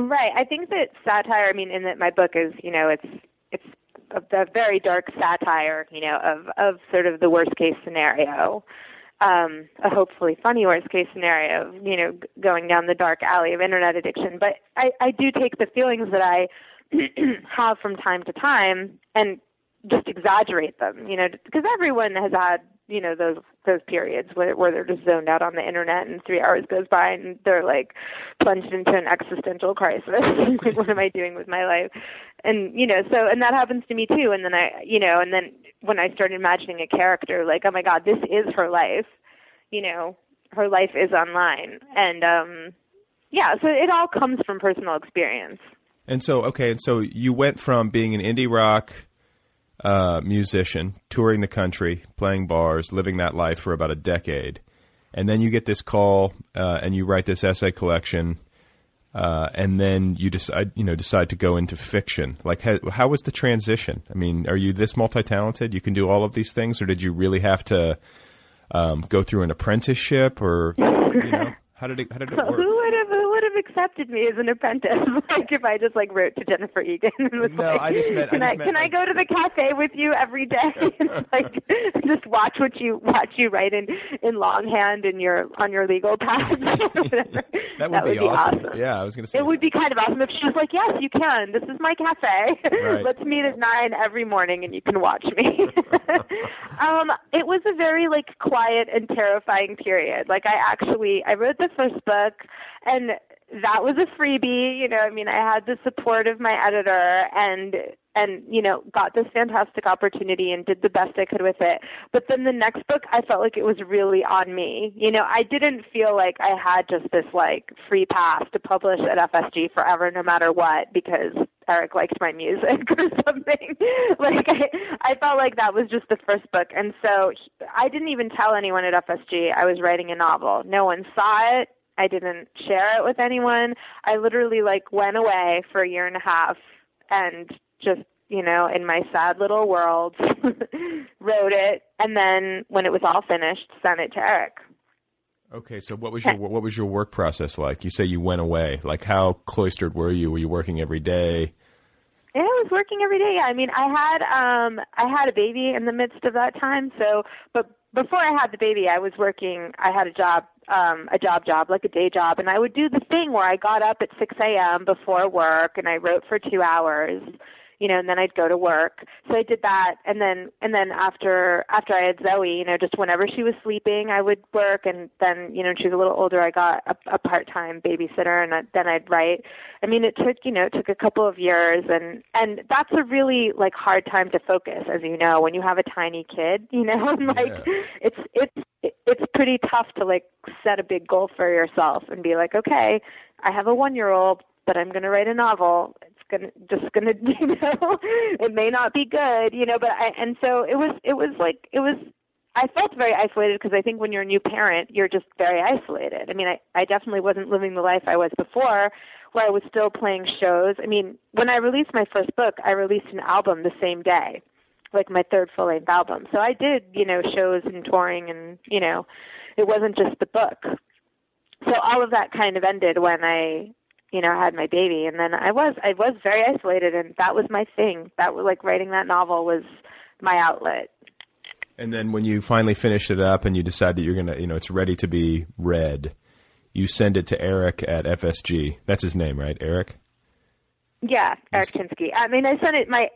Right. I think that satire, I mean, in that my book is, you know, it's a very dark satire, you know, of sort of the worst case scenario, a hopefully funny worst case scenario, you know, going down the dark alley of internet addiction. But I do take the feelings that I have from time to time and just exaggerate them, you know, because everyone has had, you know, those periods where they're just zoned out on the internet, and 3 hours goes by and they're like plunged into an existential crisis. Like, what am I doing with my life? And, you know, so, and that happens to me too. And then I when I started imagining a character, like, oh my God, this is her life, you know, her life is online. And, so it all comes from personal experience. And so, okay. And so you went from being an indie rock musician, touring the country, playing bars, living that life for about a decade. And then you get this call, and you write this essay collection, and then you decide to go into fiction. Like, how was the transition? I mean, are you this multi-talented? You can do all of these things, or did you really have to go through an apprenticeship, or how did it work? Who would have accepted me as an apprentice? Like, if I just wrote to Jennifer Egan and was I go to the cafe with you every day? And just watch what you write in longhand and on your legal pad. that would be awesome. Yeah, I was going to say would be kind of awesome if she was like, "Yes, you can. This is my cafe. Right. Let's meet at 9 every morning, and you can watch me." It was a very quiet and terrifying period. I wrote the first book, and that was a freebie, I had the support of my editor and got this fantastic opportunity and did the best I could with it. But then the next book, I felt like it was really on me. I didn't feel like I had just this free pass to publish at FSG forever, no matter what, because Eric liked my music or something. I felt like that was just the first book. And so I didn't even tell anyone at FSG I was writing a novel. No one saw it. I didn't share it with anyone. I literally went away for a year and a half and just, in my sad little world, wrote it. And then when it was all finished, sent it to Eric. Okay. So what was your work process like? You say you went away. How cloistered were you? Were you working every day? Yeah, I was working every day. I mean, I had a baby in the midst of that time. So, but before I had the baby, I was working. I had a job, like a day job. And I would do the thing where I got up at 6 a.m. before work and I wrote for 2 hours, and then I'd go to work. So I did that. And then after I had Zoe, just whenever she was sleeping, I would work. And then, she was a little older, I got a part-time babysitter, and then I'd write. I mean, it took a couple of years, and that's a really hard time to focus, as when you have a tiny kid, It's pretty tough to set a big goal for yourself and be like, okay, I have a 1-year-old, but I'm going to write a novel. It's just gonna, it may not be good, but I felt very isolated, because I think when you're a new parent, you're just very isolated. I mean, I definitely wasn't living the life I was before, where I was still playing shows. I mean, when I released my first book, I released an album the same day, my third full-length album. So I did, shows and touring, and, it wasn't just the book. So all of that kind of ended when I, had my baby, and then I was very isolated, and that was my thing. That was writing that novel was my outlet. And then when you finally finished it up and you decide that you're going to, it's ready to be read, you send it to Eric at FSG. That's his name, right? Eric? Yeah, Eric Chinsky. I mean, I sent it. My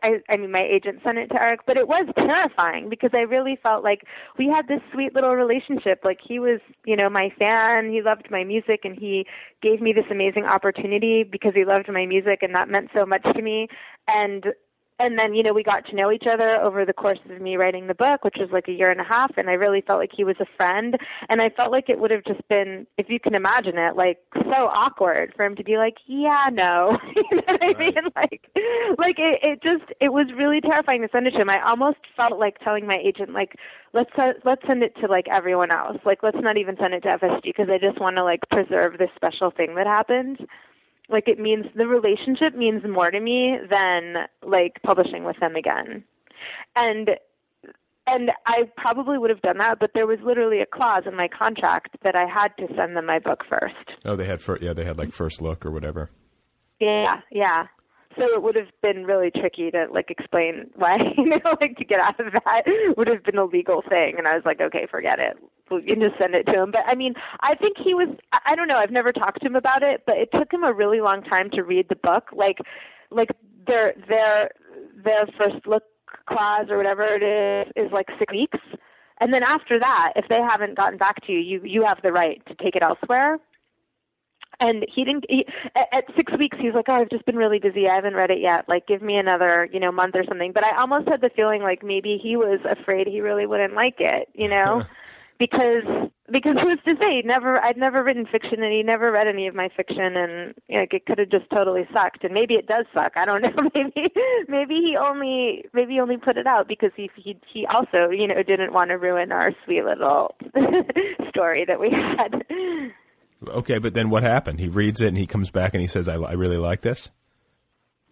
agent sent it to Eric, but it was terrifying, because I really felt like we had this sweet little relationship. He was, my fan. He loved my music, and he gave me this amazing opportunity because he loved my music, and that meant so much to me. And then, we got to know each other over the course of me writing the book, which was a year and a half, and I really felt like he was a friend. And I felt like it would have just been, if you can imagine it, so awkward for him to be like, yeah, no. You know what I mean? It was really terrifying to send it to him. I almost felt like telling my agent, let's send it to everyone else. Let's not even send it to FSG, because I just want to preserve this special thing that happened. It means, the relationship means more to me than publishing with them again. And I probably would have done that, but there was literally a clause in my contract that I had to send them my book first. Oh, they had first look or whatever. Yeah. Yeah. So it would have been really tricky to explain why, to get out of that would have been a legal thing. And I was like, okay, forget it. We can just send it to him. But I mean, I think he was, I don't know. I've never talked to him about it, but it took him a really long time to read the book. Their first look clause or whatever it is 6 weeks. And then after that, if they haven't gotten back to you, you have the right to take it elsewhere. And at 6 weeks, he's like, oh, I've just been really busy. I haven't read it yet. Give me another, month or something. But I almost had the feeling maybe he was afraid he really wouldn't like it, because Because who's to say? I'd never written fiction, and he never read any of my fiction, and it could have just totally sucked. And maybe it does suck. I don't know. Maybe he only put it out because he also didn't want to ruin our sweet little story that we had. Okay, but then what happened? He reads it and he comes back and he says, "I really like this."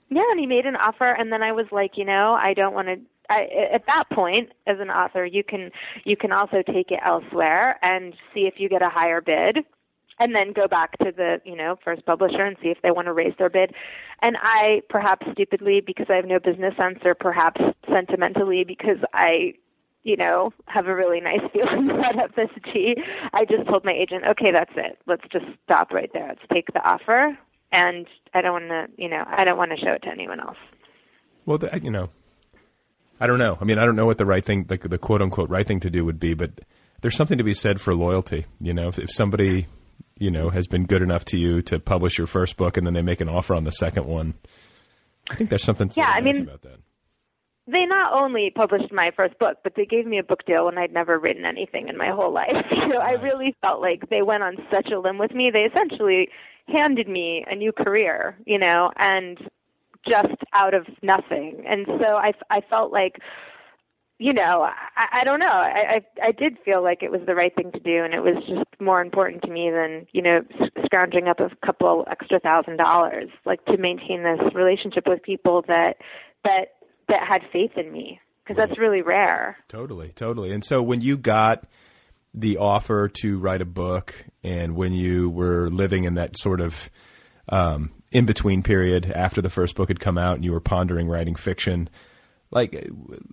Yeah, and he made an offer, and then I was like, I don't want to. At that point, as an author, you can also take it elsewhere and see if you get a higher bid, and then go back to the first publisher and see if they want to raise their bid. And I, perhaps stupidly because I have no business sense, or perhaps sentimentally because I have a really nice feeling about FSG, I just told my agent, okay, that's it. Let's just stop right there. Let's take the offer, and I don't want to show it to anyone else. Well, I don't know. I mean, I don't know what the right thing, like the quote-unquote right thing to do would be, but there's something to be said for loyalty. If somebody, has been good enough to you to publish your first book and then they make an offer on the second one, I think there's something nice about that. They not only published my first book, but they gave me a book deal when I'd never written anything in my whole life. Right. I really felt like they went on such a limb with me. They essentially handed me a new career, and just out of nothing. And so I felt like, I don't know. I did feel like it was the right thing to do, and it was just more important to me than, scrounging up a couple extra $1,000, like to maintain this relationship with people that had faith in me, because that's really rare. Totally, totally. And so when you got the offer to write a book, and when you were living in that sort of in-between period after the first book had come out and you were pondering writing fiction,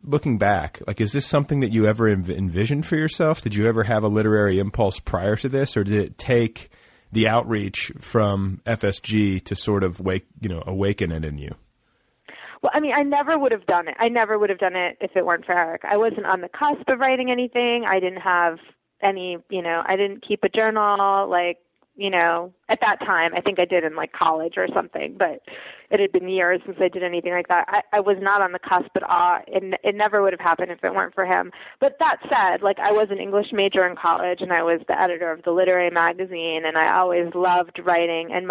looking back, is this something that you ever envisioned for yourself? Did you ever have a literary impulse prior to this, or did it take the outreach from FSG to sort of awaken it in you? Well, I never would have done it. I never would have done it if it weren't for Eric. I wasn't on the cusp of writing anything. I didn't have any, I didn't keep a journal, at that time. I think I did in college or something, but it had been years since I did anything like that. I was not on the cusp at all, and it never would have happened if it weren't for him. But that said, I was an English major in college, and I was the editor of the literary magazine, and I always loved writing, and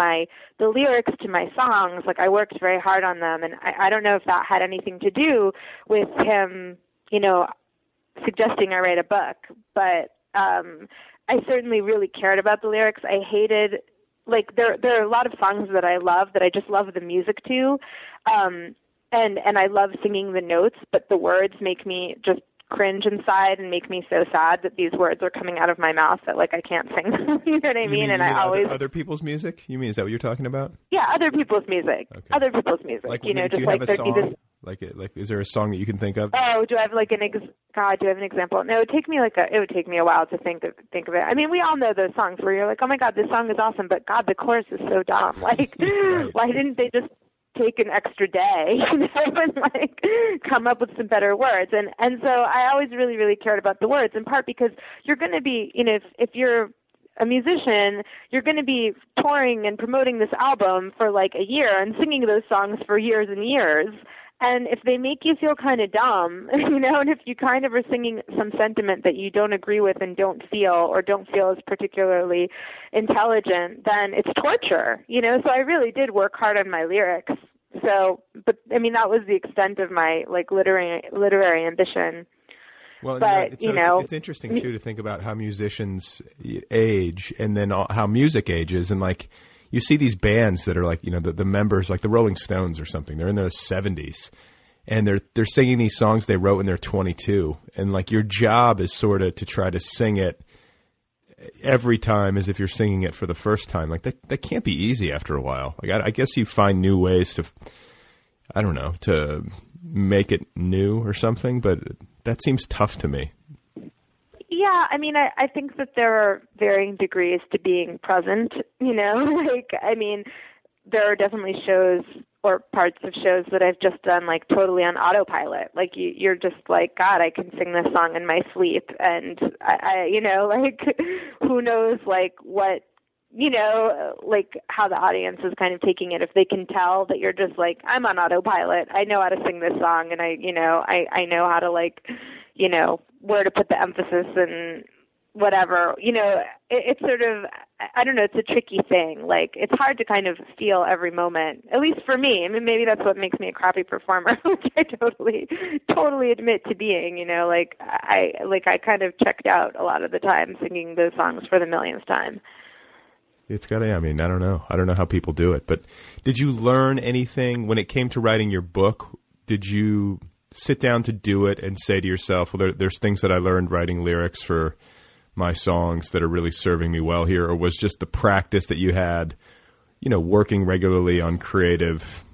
the lyrics to my songs, I worked very hard on them, and I don't know if that had anything to do with him, suggesting I write a book, but I certainly really cared about the lyrics. I hated, there are a lot of songs that I love that I just love the music to, and I love singing the notes, but the words make me just cringe inside and make me so sad that these words are coming out of my mouth that I can't sing them. You know what I mean? Other people's music? You mean, is that what you're talking about? Yeah, other people's music. Okay. Other people's music. Is there a song that you can think of? Oh, do I have do I have an example? No, it would take me a while to think of it. I mean, we all know those songs where you're like, oh my God, this song is awesome, but God, the chorus is so dumb. Right. Why didn't they just take an extra day, and come up with some better words? And so I always really, really cared about the words, in part because you're going to be, if you're a musician, you're going to be touring and promoting this album for a year and singing those songs for years and years. And if they make you feel kind of dumb, and if you kind of are singing some sentiment that you don't agree with and don't feel as particularly intelligent, then it's torture, So I really did work hard on my lyrics. So, but that was the extent of my literary ambition. Well, but, it's interesting too to think about how musicians age and then how music ages, and you see these bands that are the members, the Rolling Stones or something, they're in their 70s and they're singing these songs they wrote when they're 22. And your job is sort of to try to sing it every time as if you're singing it for the first time. That can't be easy after a while. I guess you find new ways to, I don't know, to make it new or something, but that seems tough to me. Yeah, I think that there are varying degrees to being present, there are definitely shows or parts of shows that I've just done totally on autopilot. You're just God, I can sing this song in my sleep, and I who knows what how the audience is kind of taking it. If they can tell that you're just I'm on autopilot, I know how to sing this song, and I know how to where to put the emphasis and whatever, you know, it's sort of, I don't know, it's a tricky thing. Like, it's hard to kind of feel every moment, at least for me. I mean, maybe that's what makes me a crappy performer, which I totally admit to being, you know, like I kind of checked out a lot of the time singing those songs for the millionth time. It's got to, I mean, I don't know. I don't know how people do it, but did you learn anything when it came to writing your book? Did you sit down to do it and say to yourself, well, there's things that I learned writing lyrics for my songs that are really serving me well here? Or was just the practice that you had, you know, working regularly on creative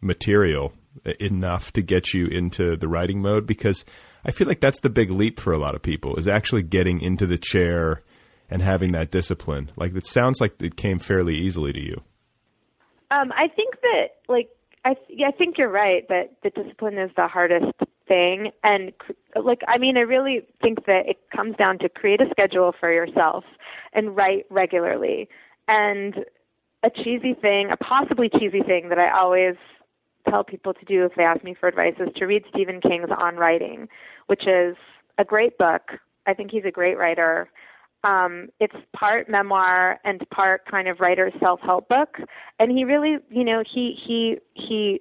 material enough to get you into the writing mode? Because I feel like that's the big leap for a lot of people, is actually getting into the chair and having that discipline. Like, it sounds like it came fairly easily to you. I think that, like, I think you're right that the discipline is the hardest thing. And, like, I mean, I really think that it comes down to create a schedule for yourself and write regularly. And a possibly cheesy thing that I always tell people to do if they ask me for advice is to read Stephen King's On Writing, which is a great book. I think he's a great writer. It's part memoir and part kind of writer's self-help book. And he really, you know, he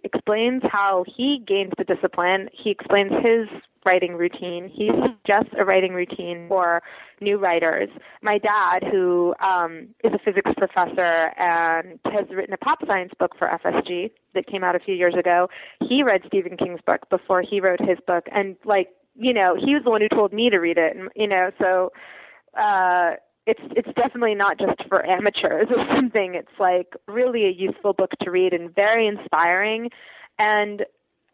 explains how he gained the discipline. He explains his writing routine. He suggests a writing routine for new writers. My dad, who is a physics professor and has written a pop science book for FSG that came out a few years ago, he read Stephen King's book before he wrote his book. And, like, you know, he was the one who told me to read it. And, you know, so... it's definitely not just for amateurs or something. It's like really a useful book to read and very inspiring. And,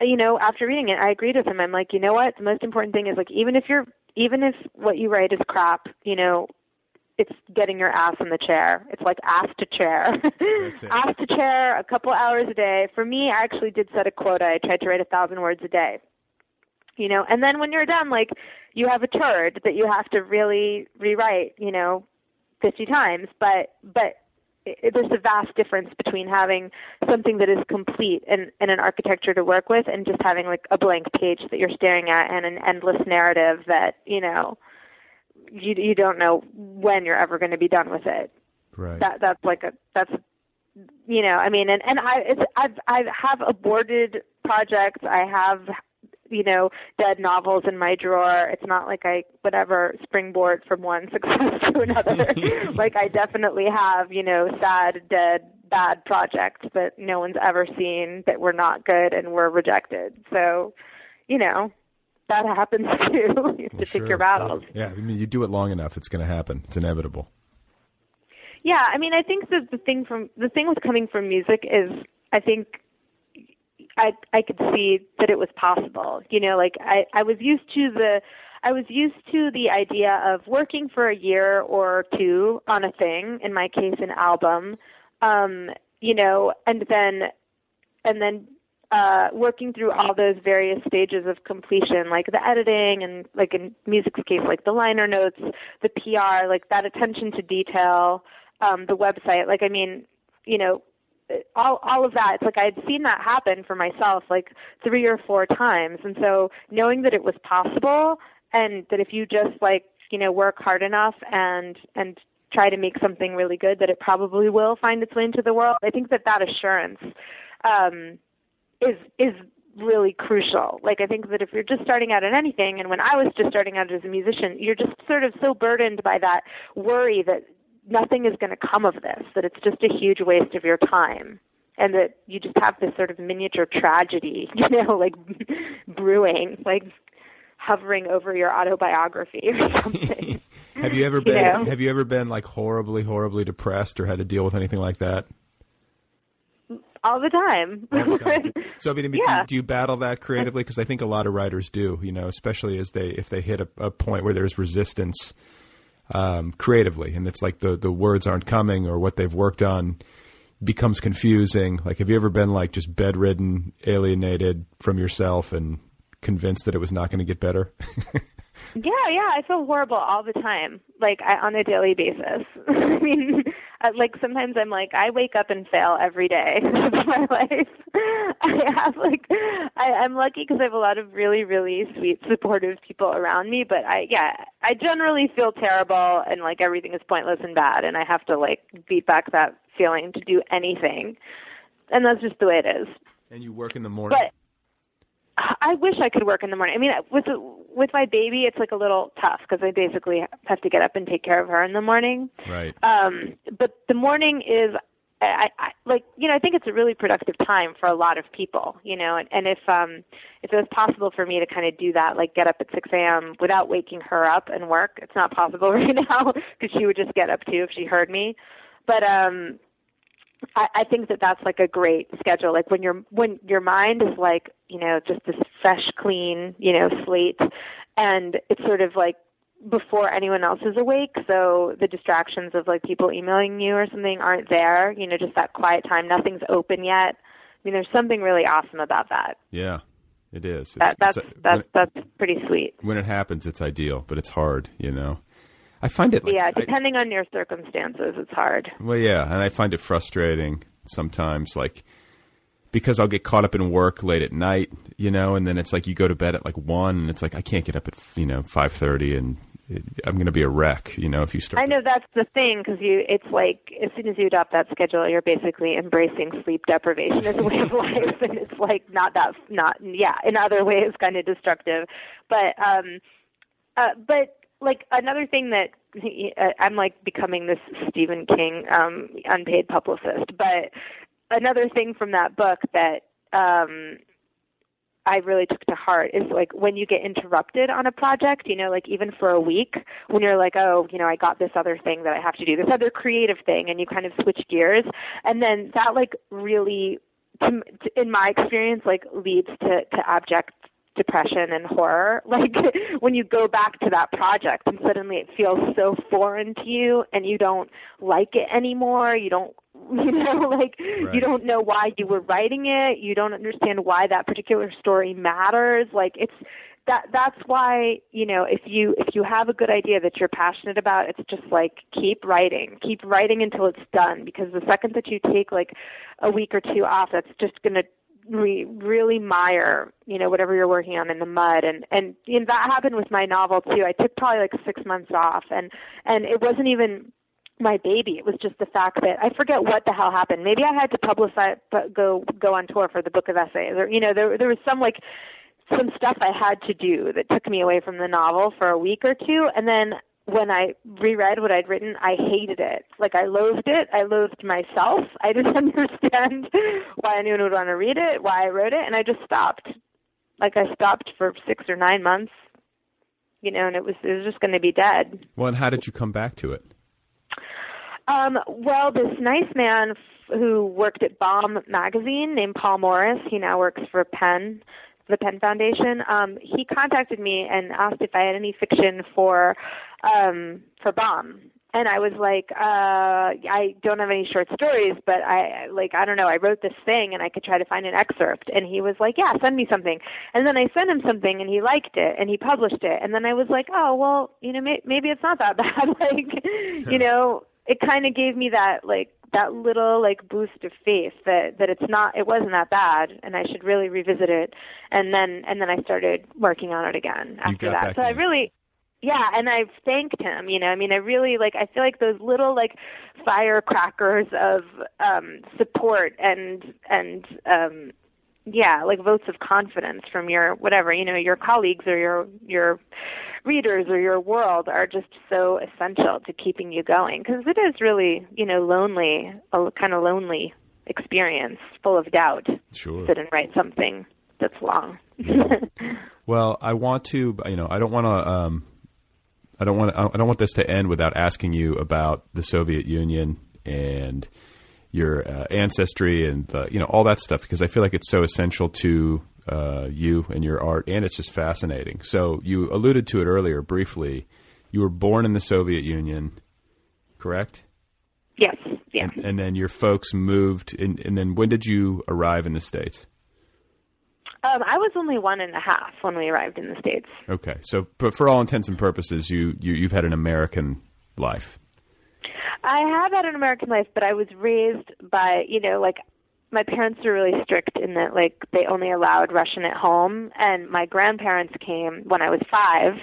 you know, after reading it, I agreed with him. I'm like, you know what? The most important thing is, like, even if what you write is crap, you know, it's getting your ass in the chair. It's like ass to chair. That's it. Ass to chair a couple hours a day. For me, I actually did set a quota. I tried to write 1,000 words a day. You know, and then when you're done, like, you have a turd that you have to really rewrite, you know, 50 times. But there's a vast difference between having something that is complete and an architecture to work with and just having, like, a blank page that you're staring at and an endless narrative that, you know, you don't know when you're ever going to be done with it. Right. That's you know, I mean, and I have aborted projects. I have, you know, dead novels in my drawer. It's not like I would ever springboard from one success to another. Like, I definitely have, you know, sad, dead, bad projects that no one's ever seen that were not good and were rejected. So, you know, that happens too. You have to pick your battles. Yeah, I mean, you do it long enough, it's going to happen. It's inevitable. Yeah, I mean, I think that the thing with coming from music is, I think, I could see that it was possible. You know, like, I was used to the idea of working for a year or two on a thing, in my case an album, you know, and then working through all those various stages of completion, like the editing and, like, in music's case, like the liner notes, the PR, like that attention to detail, the website, like, I mean, you know, all of that. It's like I'd seen that happen for myself like 3 or 4 times. And so knowing that it was possible and that if you just, like, you know, work hard enough and try to make something really good, that it probably will find its way into the world. I think that assurance is really crucial. Like, I think that if you're just starting out in anything, and when I was just starting out as a musician, you're just sort of so burdened by that worry that nothing is going to come of this, that it's just a huge waste of your time, and that you just have this sort of miniature tragedy, you know, like brewing, like hovering over your autobiography or something. Have you ever been like horribly depressed or had to deal with anything like that? All the time. So, I mean, yeah. do you battle that creatively? Because I think a lot of writers do, you know, especially if they hit a point where there's resistance creatively, and it's like the words aren't coming, or what they've worked on becomes confusing. Like, have you ever been, like, just bedridden, alienated from yourself and convinced that it was not going to get better? Yeah, I feel horrible all the time, like, on a daily basis. I mean, Like sometimes I'm like, I wake up and fail every day of my life. I'm lucky because I have a lot of really, really sweet, supportive people around me. But I generally feel terrible and like everything is pointless and bad, and I have to like beat back that feeling to do anything. And that's just the way it is. And you work in the morning. But I wish I could work in the morning. I mean, with my baby, it's like a little tough because I basically have to get up and take care of her in the morning. Right. But the morning is, I think it's a really productive time for a lot of people, you know. And if it was possible for me to kind of do that, like get up at 6 a.m. without waking her up and work, it's not possible right now because she would just get up too if she heard me. But I think that's like a great schedule. Like when your mind is like, you know, just this fresh, clean, you know, slate, and it's sort of like before anyone else is awake. So the distractions of like people emailing you or something aren't there, you know, just that quiet time. Nothing's open yet. I mean, there's something really awesome about that. Yeah, it is. That's pretty sweet. When it happens, it's ideal, but it's hard, you know. I find it... depending on your circumstances, it's hard. Well, yeah, and I find it frustrating sometimes, like, because I'll get caught up in work late at night, you know, and then it's like you go to bed at, like, 1, and it's like, I can't get up at, you know, 5:30, and I'm going to be a wreck, you know, if you start... I know that's the thing, because it's like, as soon as you adopt that schedule, you're basically embracing sleep deprivation as a way of life, and it's, like, in other ways, kind of destructive. But... Like another thing that I'm like becoming this Stephen King unpaid publicist, but another thing from that book that I really took to heart is like when you get interrupted on a project, you know, like even for a week when you're like, oh, you know, I got this other thing that I have to do, this other creative thing, and you kind of switch gears, and then that like really, in my experience, like leads to abject depression and horror, like when you go back to that project and suddenly it feels so foreign to you and you don't like it anymore, you don't know why you were writing it, you don't understand why that particular story matters. Like it's that's why, you know, if you have a good idea that you're passionate about, it's just like keep writing until it's done, because the second that you take like a week or two off, that's just going to really mire, you know, whatever you're working on in the mud. And you know, that happened with my novel too. I took probably like 6 months off, and it wasn't even my baby. It was just the fact that I forget what the hell happened. Maybe I had to publicize, go on tour for the Book of Essays, or, you know, there was some stuff I had to do that took me away from the novel for a week or two. And then when I reread what I'd written, I hated it. Like, I loathed it. I loathed myself. I didn't understand why anyone would want to read it, why I wrote it, and I just stopped. Like, I stopped for 6 or 9 months, you know, and it was just going to be dead. Well, and how did you come back to it? Well, this nice man who worked at Bomb magazine named Paul Morris, he now works for Penn, the Penn Foundation, he contacted me and asked if I had any fiction for Bomb. And I was like, I don't have any short stories, but I don't know, I wrote this thing and I could try to find an excerpt. And he was like, yeah, send me something. And then I sent him something and he liked it and he published it. And then I was like, oh, well, you know, maybe it's not that bad. Like, you know, it kind of gave me that, like, that little like boost of faith that it wasn't that bad, and I should really revisit it. And then I started working on it again after that. So I really, yeah. And I've thanked him, you know, I mean, I really like, I feel like those little like firecrackers of, support and yeah, like votes of confidence from your whatever, you know, your colleagues or your readers or your world are just so essential to keeping you going, because it is really, you know, lonely, a kind of lonely experience, full of doubt. Sure. Sit and write something that's long. Well, I want to, you know, I don't want this to end without asking you about the Soviet Union and your ancestry and, you know, all that stuff, because I feel like it's so essential to you and your art, and it's just fascinating. So you alluded to it earlier briefly. You were born in the Soviet Union, correct? Yes. Yeah. And then your folks moved. And then when did you arrive in the States? I was only 1.5 when we arrived in the States. Okay. So but for all intents and purposes, you've had an American life. I have had an American life, but I was raised by, you know, like, my parents were really strict in that, like, they only allowed Russian at home, and my grandparents came when I was 5,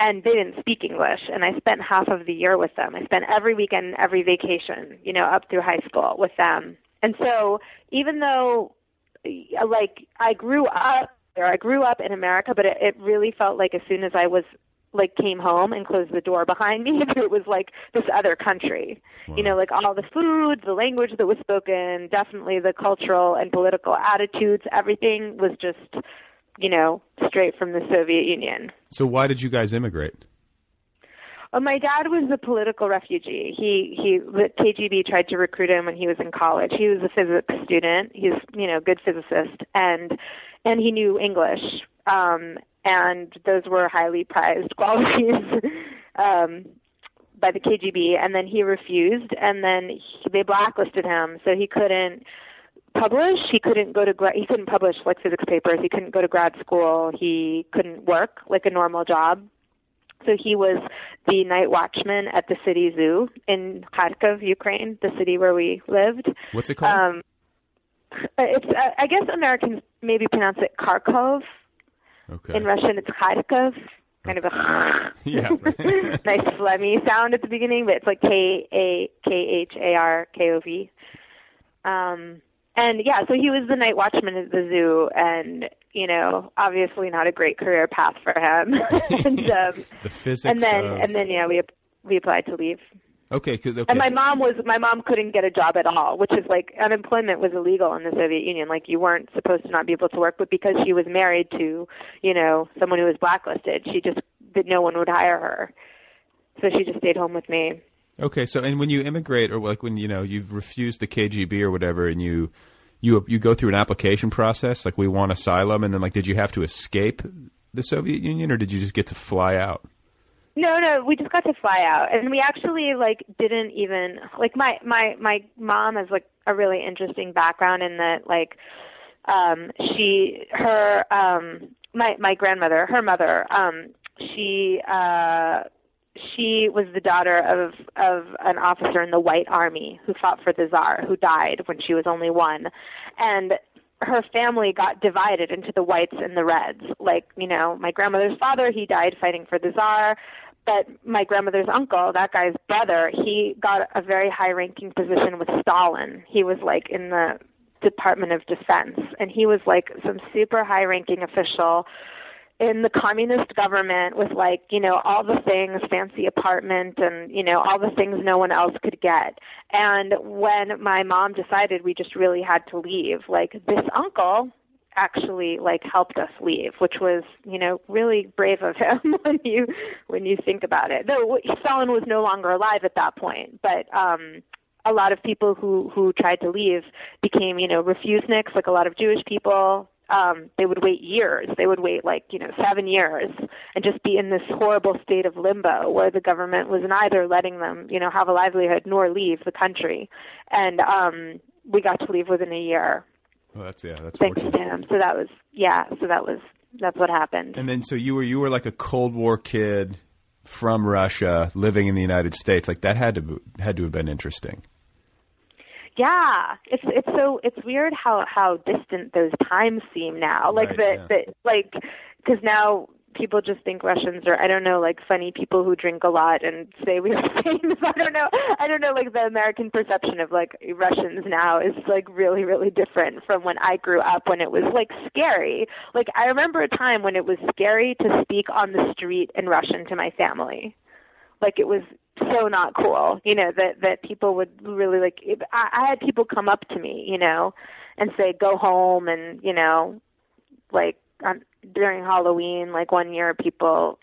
and they didn't speak English, and I spent half of the year with them. I spent every weekend, every vacation, you know, up through high school with them. And so even though, like, I grew up in America, but it really felt like as soon as I was, like, came home and closed the door behind me, it was like this other country. Wow. You know, like all the food, the language that was spoken, definitely the cultural and political attitudes, everything was just, you know, straight from the Soviet Union. So why did you guys immigrate? Well, my dad was a political refugee. The KGB tried to recruit him when he was in college. He was a physics student. He's, you know, good physicist, and he knew English. And those were highly prized qualities by the KGB. And then he refused, and then they blacklisted him. So he couldn't publish. He couldn't publish, like, physics papers. He couldn't go to grad school. He couldn't work, like, a normal job. So he was the night watchman at the city zoo in Kharkov, Ukraine, the city where we lived. What's it called? It's I guess Americans maybe pronounce it Kharkov. Okay. In Russian, it's Kharkov, kind of a nice phlegmy sound at the beginning, but it's like Kharkov. And yeah, so he was the night watchman at the zoo, and, you know, obviously not a great career path for him. We applied to leave. Okay. And my mom couldn't get a job at all, which is, like, unemployment was illegal in the Soviet Union. Like, you weren't supposed to not be able to work, but because she was married to, you know, someone who was blacklisted, no one would hire her. So she just stayed home with me. Okay. So, and when you immigrate, or, like, when, you know, you've refused the KGB or whatever, and you go through an application process, like, we want asylum, and then, like, did you have to escape the Soviet Union, or did you just get to fly out? No, we just got to fly out, and we actually, like, didn't even, like, my mom has, like, a really interesting background in that, like, my grandmother, her mother, she was the daughter of an officer in the White Army who fought for the Tsar, who died when she was only 1, and her family got divided into the whites and the reds. Like, you know, my grandmother's father, he died fighting for the Tsar. But my grandmother's uncle, that guy's brother, he got a very high-ranking position with Stalin. He was, like, in the Department of Defense, and he was, like, some super high-ranking official in the communist government with, like, you know, all the things, fancy apartment, and, you know, all the things no one else could get. And when my mom decided we just really had to leave, like, this uncle actually, like, helped us leave, which was, you know, really brave of him when you think about it. Though Stalin was no longer alive at that point, but a lot of people who tried to leave became, you know, refuseniks, like a lot of Jewish people. They would wait years. They would wait, like, you know, 7 years and just be in this horrible state of limbo where the government was neither letting them, you know, have a livelihood nor leave the country. And we got to leave within a year. Well, that's thanks to him. So that was, that's what happened. And then, so you were like a Cold War kid from Russia living in the United States. Like, that had to have been interesting. Yeah, it's weird how distant those times seem now. Like, because now people just think Russians are, I don't know, like, funny people who drink a lot and say we are famous. I don't know, like, the American perception of, like, Russians now is, like, really, really different from when I grew up, when it was, like, scary. Like, I remember a time when it was scary to speak on the street in Russian to my family. Like, it was so not cool, you know, that people would really, like, I had people come up to me, you know, and say, go home. And, you know, like, during Halloween, like, one year, people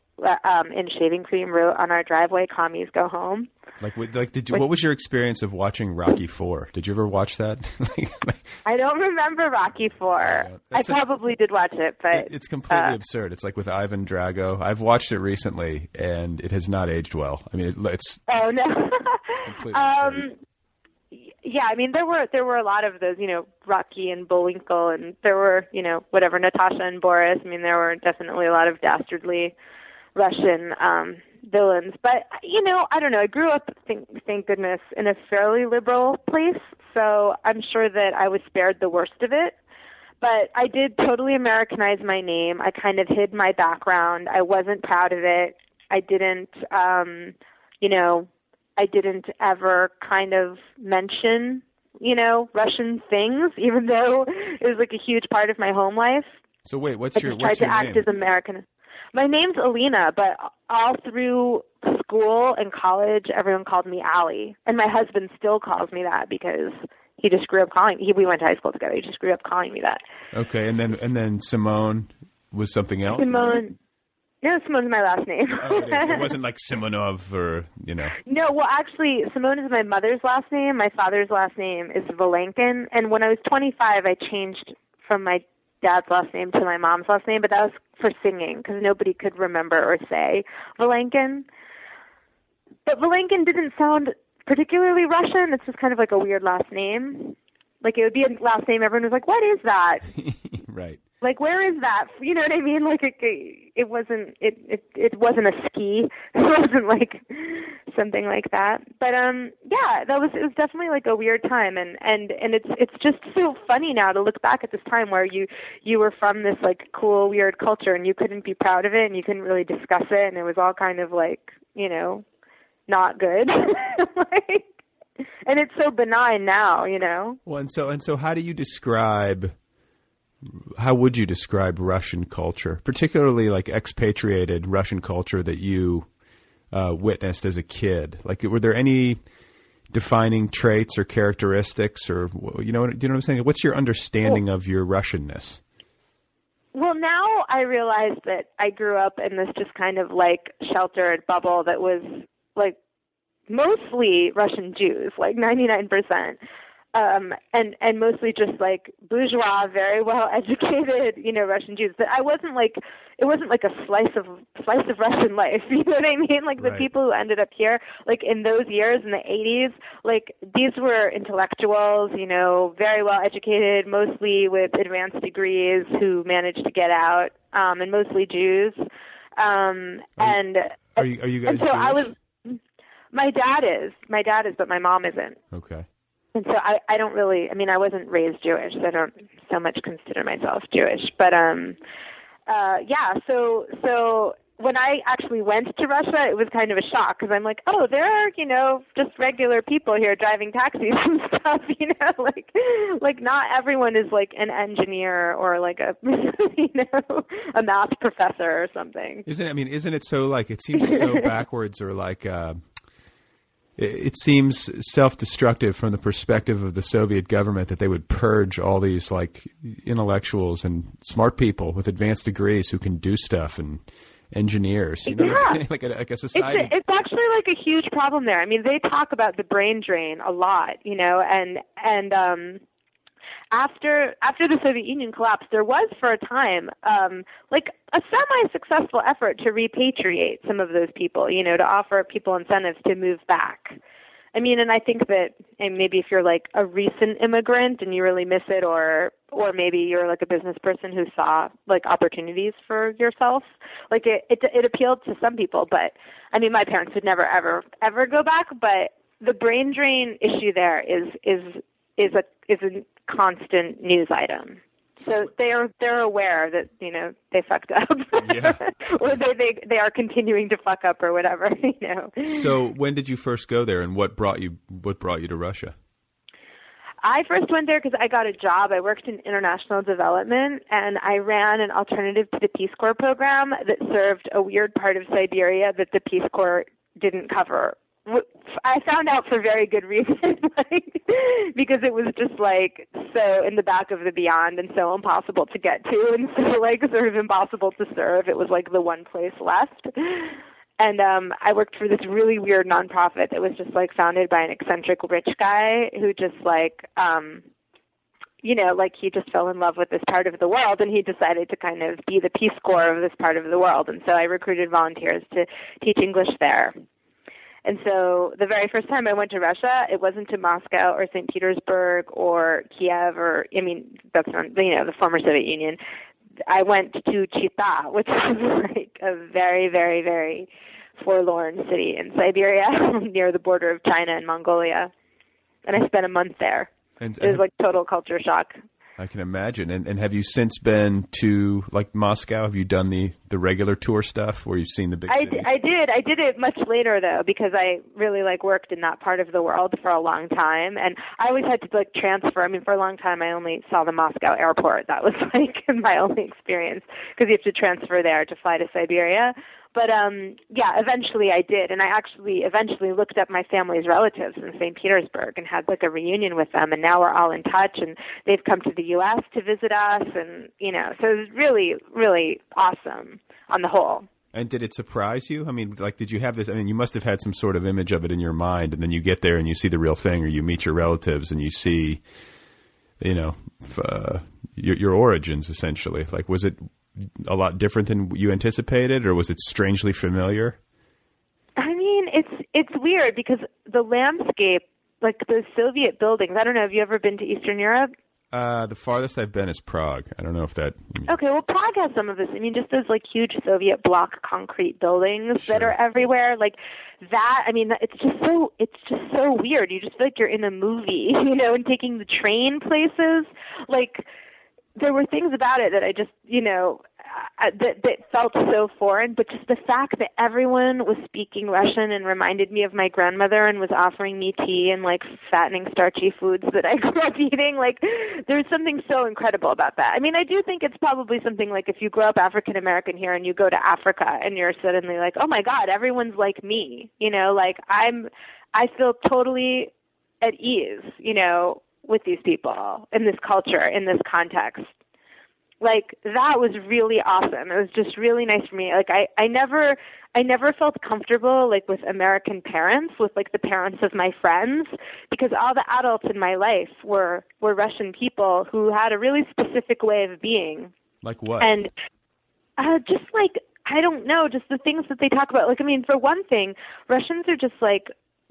in shaving cream wrote on our driveway, commies go home. Like, what was your experience of watching Rocky IV? Did you ever watch that? I don't remember Rocky IV. I probably did watch it, but it's completely absurd. It's like with Ivan Drago. I've watched it recently, and it has not aged well. I mean, it's oh no, it's completely absurd. Yeah, I mean, there were a lot of those, you know, Rocky and Bullwinkle, and there were, you know, whatever, Natasha and Boris. I mean, there were definitely a lot of dastardly Russian villains. But, you know, I don't know. I grew up, thank goodness, in a fairly liberal place, so I'm sure that I was spared the worst of it. But I did totally Americanize my name. I kind of hid my background. I wasn't proud of it. I didn't, I didn't ever kind of mention, Russian things, even though it was like a huge part of my home life. So wait, what's your name? I tried to act as American. My name's Alina, but all through school and college, everyone called me Allie. And my husband still calls me that because he just grew up calling me. We went to high school together. He just grew up calling me that. Okay, and then Simone was something else? Simone. No, Simone's my last name. Oh, it wasn't like Simonov or, No, well, actually, Simone is my mother's last name. My father's last name is Vilenkin. And when I was 25, I changed from my dad's last name to my mom's last name, but that was for singing because nobody could remember or say Vilenkin. But Vilenkin didn't sound particularly Russian. It's just kind of like a weird last name. Like, it would be a last name everyone was like, what is that? Right. Like, where is that? You know what I mean? Like, it wasn't a ski. It wasn't like something like that. But yeah, it was definitely like a weird time, and it's just so funny now to look back at this time where you were from this like cool weird culture and you couldn't be proud of it and you couldn't really discuss it and it was all kind of like not good. Like, and it's so benign now, Well, and so how do you describe? How would you describe Russian culture, particularly like expatriated Russian culture that you witnessed as a kid? Like, were there any defining traits or characteristics or, do you know what I'm saying? What's your understanding of your Russianness? Well, now I realize that I grew up in this just kind of like sheltered bubble that was like mostly Russian Jews, like 99%. And mostly just like bourgeois, very well educated, Russian Jews. But it wasn't like a slice of Russian life. You know what I mean? Like, right. The people who ended up here, like in those years in the 80s, like these were intellectuals, very well educated, mostly with advanced degrees who managed to get out, and mostly Jews. Are you guys? And so Jewish? My dad is, but my mom isn't. Okay. And so I don't really, I wasn't raised Jewish, so I don't so much consider myself Jewish. But, so when I actually went to Russia, it was kind of a shock because I'm like, oh, there are, just regular people here driving taxis and stuff, like not everyone is like an engineer or like a, a math professor or something. Isn't it so like, it seems so backwards or like, it seems self-destructive from the perspective of the Soviet government that they would purge all these like intellectuals and smart people with advanced degrees who can do stuff and engineers, yeah. like a society. It's actually like a huge problem there. They talk about the brain drain a lot, After the Soviet Union collapsed, there was for a time like a semi-successful effort to repatriate some of those people, to offer people incentives to move back. And I think that maybe if you're like a recent immigrant and you really miss it, or maybe you're like a business person who saw like opportunities for yourself, like it appealed to some people. But my parents would never, ever, ever go back. But the brain drain issue there is a constant news item. So they're aware that, they fucked up. Yeah. Or they are continuing to fuck up or whatever, So when did you first go there and what brought you to Russia? I first went there because I got a job. I worked in international development, and I ran an alternative to the Peace Corps program that served a weird part of Siberia that the Peace Corps didn't cover. I found out for very good reason, because it was just like so in the back of the beyond and so impossible to get to and so like sort of impossible to serve. It was like the one place left. And I worked for this really weird nonprofit that was just like founded by an eccentric rich guy who just like, he just fell in love with this part of the world, and he decided to kind of be the Peace Corps of this part of the world. And so I recruited volunteers to teach English there. And so the very first time I went to Russia, it wasn't to Moscow or St. Petersburg or Kiev or, that's not, the former Soviet Union. I went to Chita, which is like a very, very, very forlorn city in Siberia near the border of China and Mongolia. And I spent a month there. And, it was like total culture shock. I can imagine. And have you since been to, like, Moscow? Have you done the regular tour stuff where you've seen the big cities? I did. I did it much later, though, because I really, like, worked in that part of the world for a long time. And I always had to, like, transfer. I mean, for a long time, I only saw the Moscow airport. That was, like, my only experience because you have to transfer there to fly to Siberia. But, yeah, eventually I did. And I actually eventually looked up my family's relatives in St. Petersburg and had, like, a reunion with them. And now we're all in touch. And they've come to the U.S. to visit us. And, you know, so it was really, really awesome on the whole. And did it surprise you? I mean, like, did you have this? I mean, you must have had some sort of image of it in your mind. And then you get there and you see the real thing, or you meet your relatives and you see, you know, your origins, essentially. Like, was it a lot different than you anticipated, or was it strangely familiar? I mean, it's weird because the landscape, like the Soviet buildings, I don't know, have you ever been to Eastern Europe? The farthest I've been is Prague. I don't know if that... Okay, well, Prague has some of this. I mean, just those, like, huge Soviet block concrete buildings that are everywhere. Like, that, I mean, it's just so weird. You just feel like you're in a movie, you know, and taking the train places. Like, there were things about it that I just, you know, that felt so foreign, but just the fact that everyone was speaking Russian and reminded me of my grandmother and was offering me tea and, like, fattening, starchy foods that I grew up eating, like, there's something so incredible about that. I mean, I do think it's probably something like if you grow up African American here and you go to Africa and you're suddenly like, oh my God, everyone's like me, you know, like I feel totally at ease, you know, with these people, in this culture, in this context. Like, that was really awesome. It was just really nice for me. Like, I never felt comfortable, like, with American parents, with, like, the parents of my friends, because all the adults in my life were Russian people who had a really specific way of being. Like what? And just, like, I don't know, just the things that they talk about. Like, I mean, for one thing, Russians are just, like,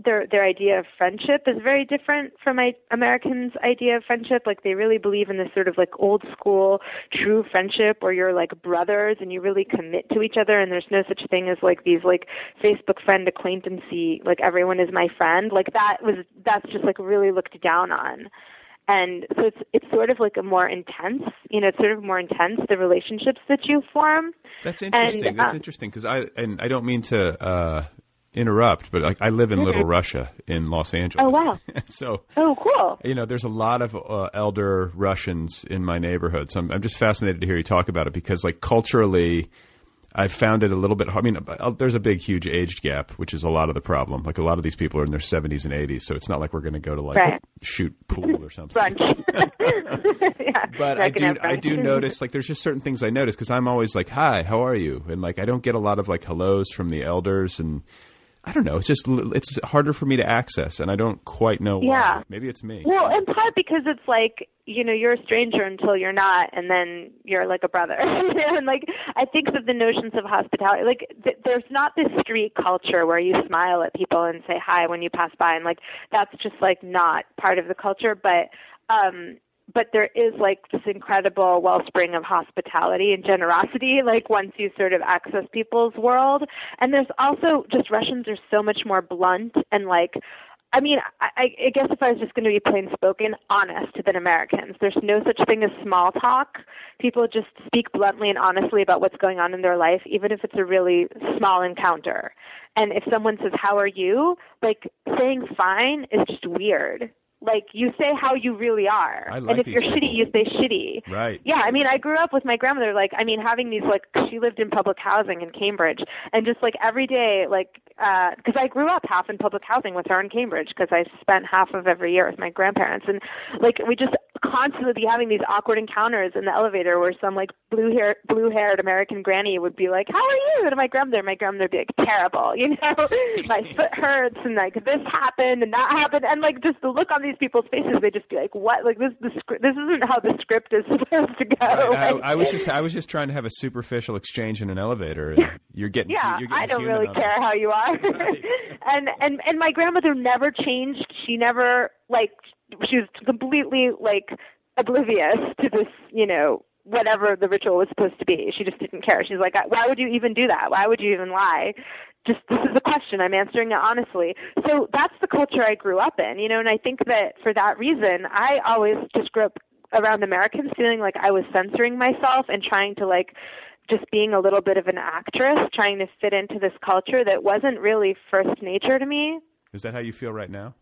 their idea of friendship is very different from Americans' idea of friendship. Like, they really believe in this sort of, like, old school true friendship where you're, like, brothers and you really commit to each other, and there's no such thing as, like, these, like, Facebook friend acquaintancy, like, everyone is my friend. Like, that's just, like, really looked down on. And so it's sort of like a more intense, you know, it's sort of more intense, the relationships that you form. That's interesting. And, that's interesting because I don't mean to interrupt, but, like, I live in Little Russia in Los Angeles. Oh, wow. So, oh, cool. You know, there's a lot of elder Russians in my neighborhood. So I'm just fascinated to hear you talk about it because, like, culturally, I've found it a little bit hard. I mean, there's a big, huge age gap, which is a lot of the problem. Like, a lot of these people are in their 70s and 80s. So it's not like we're going to go to, like, shoot pool or something. Yeah, but I do notice, like, there's just certain things I notice because I'm always like, hi, how are you? And, like, I don't get a lot of, like, hellos from the elders, and I don't know. It's just, it's harder for me to access, and I don't quite know why. Yeah. Maybe it's me. Well, in part because it's like, you know, you're a stranger until you're not, and then you're like a brother. And, like, I think of the notions of hospitality. Like, there's not this street culture where you smile at people and say hi when you pass by, and, like, that's just, like, not part of the culture. But there is, like, this incredible wellspring of hospitality and generosity, like, once you sort of access people's world. And there's also just Russians are so much more blunt and, like, I mean, I guess if I was just going to be plain spoken, honest than Americans. There's no such thing as small talk. People just speak bluntly and honestly about what's going on in their life, even if it's a really small encounter. And if someone says, how are you? Like, saying fine is just weird. Like, you say how you really are. Like, and if you're people. Shitty, you say shitty. Right. Yeah, I mean, I grew up with my grandmother, like, I mean, having these, like, she lived in public housing in Cambridge. And just, like, every day, like, because I grew up half in public housing with her in Cambridge because I spent half of every year with my grandparents. And, like, we just constantly be having these awkward encounters in the elevator where some, like, blue-haired American granny would be like, how are you? To my grandmother. My grandmother would be like, terrible, you know? My foot hurts, and, like, this happened and that happened. And, like, just the look on these people's faces, they just be like, what? Like, this isn't how the script is supposed to go. Right. I was just trying to have a superficial exchange in an elevator, and you're getting you're getting I don't really care how you are. Right. and my grandmother never changed. She never, like, she was completely, like, oblivious to this, you know, whatever the ritual was supposed to be. She just didn't care. She's like, why would you even do that? Why would you even lie? just, this is a question. I'm answering it honestly. So that's the culture I grew up in, you know, and I think that for that reason, I always just grew up around Americans feeling like I was censoring myself and trying to like, just being a little bit of an actress, trying to fit into this culture that wasn't really first nature to me. Is that how you feel right now?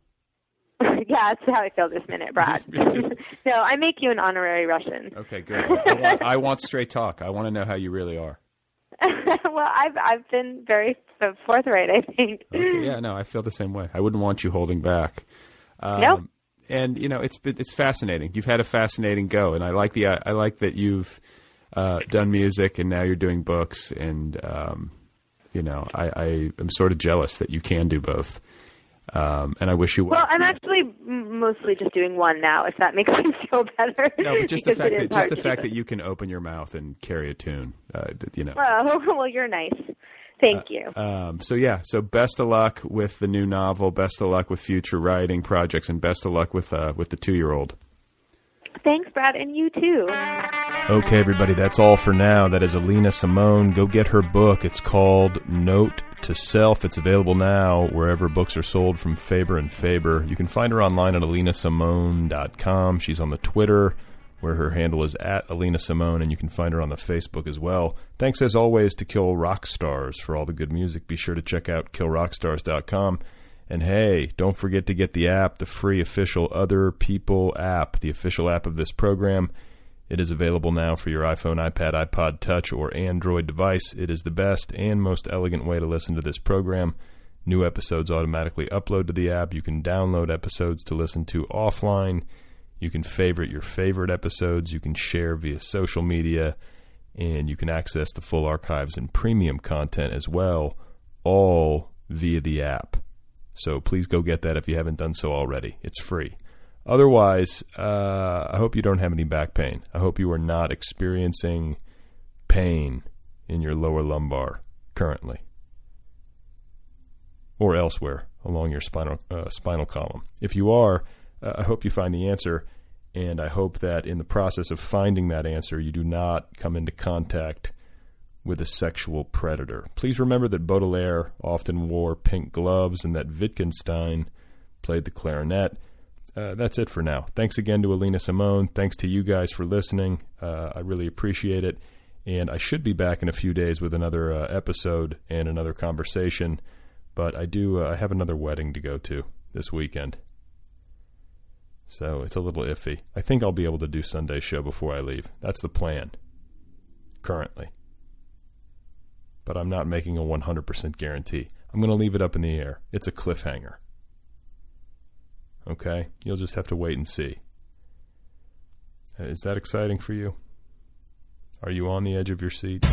Yeah, that's how I feel this minute, Brad. No, I make you an honorary Russian. Okay, good. I want straight talk. I want to know how you really are. Well, I've been very forthright, I think. Okay, yeah, no, I feel the same way. I wouldn't want you holding back. Nope. And you know, it's fascinating. You've had a fascinating go, and I like the I like that you've done music and now you're doing books, and you know, I am sort of jealous that you can do both. And I wish you well. Well, I'm actually mostly just doing one now, if that makes me feel better. No, but just the fact that you can open your mouth and carry a tune, you know. Well, you're nice. Thank you. So yeah, so best of luck with the new novel, best of luck with future writing projects, and best of luck with the 2-year-old. Thanks, Brad, and you too. Okay, everybody, that's all for now. That is Alina Simone. Go get her book. It's called Note to Self. It's available now wherever books are sold from Faber and Faber. You can find her online at alinasimone.com. She's on the Twitter, where her handle is at Alina Simone, and you can find her on the Facebook as well. Thanks, as always, to Kill Rock Stars for all the good music. Be sure to check out killrockstars.com. And hey, don't forget to get the app, the free official Other People app, the official app of this program. It is available now for your iPhone, iPad, iPod Touch, or Android device. It is the best and most elegant way to listen to this program. New episodes automatically upload to the app. You can download episodes to listen to offline. You can favorite your favorite episodes. You can share via social media. And you can access the full archives and premium content as well, all via the app. So please go get that if you haven't done so already. It's free. Otherwise, I hope you don't have any back pain. I hope you are not experiencing pain in your lower lumbar currently, or elsewhere along your spinal column. If you are, I hope you find the answer, and I hope that in the process of finding that answer, you do not come into contact with a sexual predator. Please remember that Baudelaire often wore pink gloves and that Wittgenstein played the clarinet. That's it for now. Thanks again to Alina Simone. Thanks to you guys for listening. I really appreciate it. And I should be back in a few days with another episode and another conversation. But I have another wedding to go to this weekend. So it's a little iffy. I think I'll be able to do Sunday's show before I leave. That's the plan currently. But I'm not making a 100% guarantee. I'm going to leave it up in the air. It's a cliffhanger. Okay? You'll just have to wait and see. Is that exciting for you? Are you on the edge of your seat?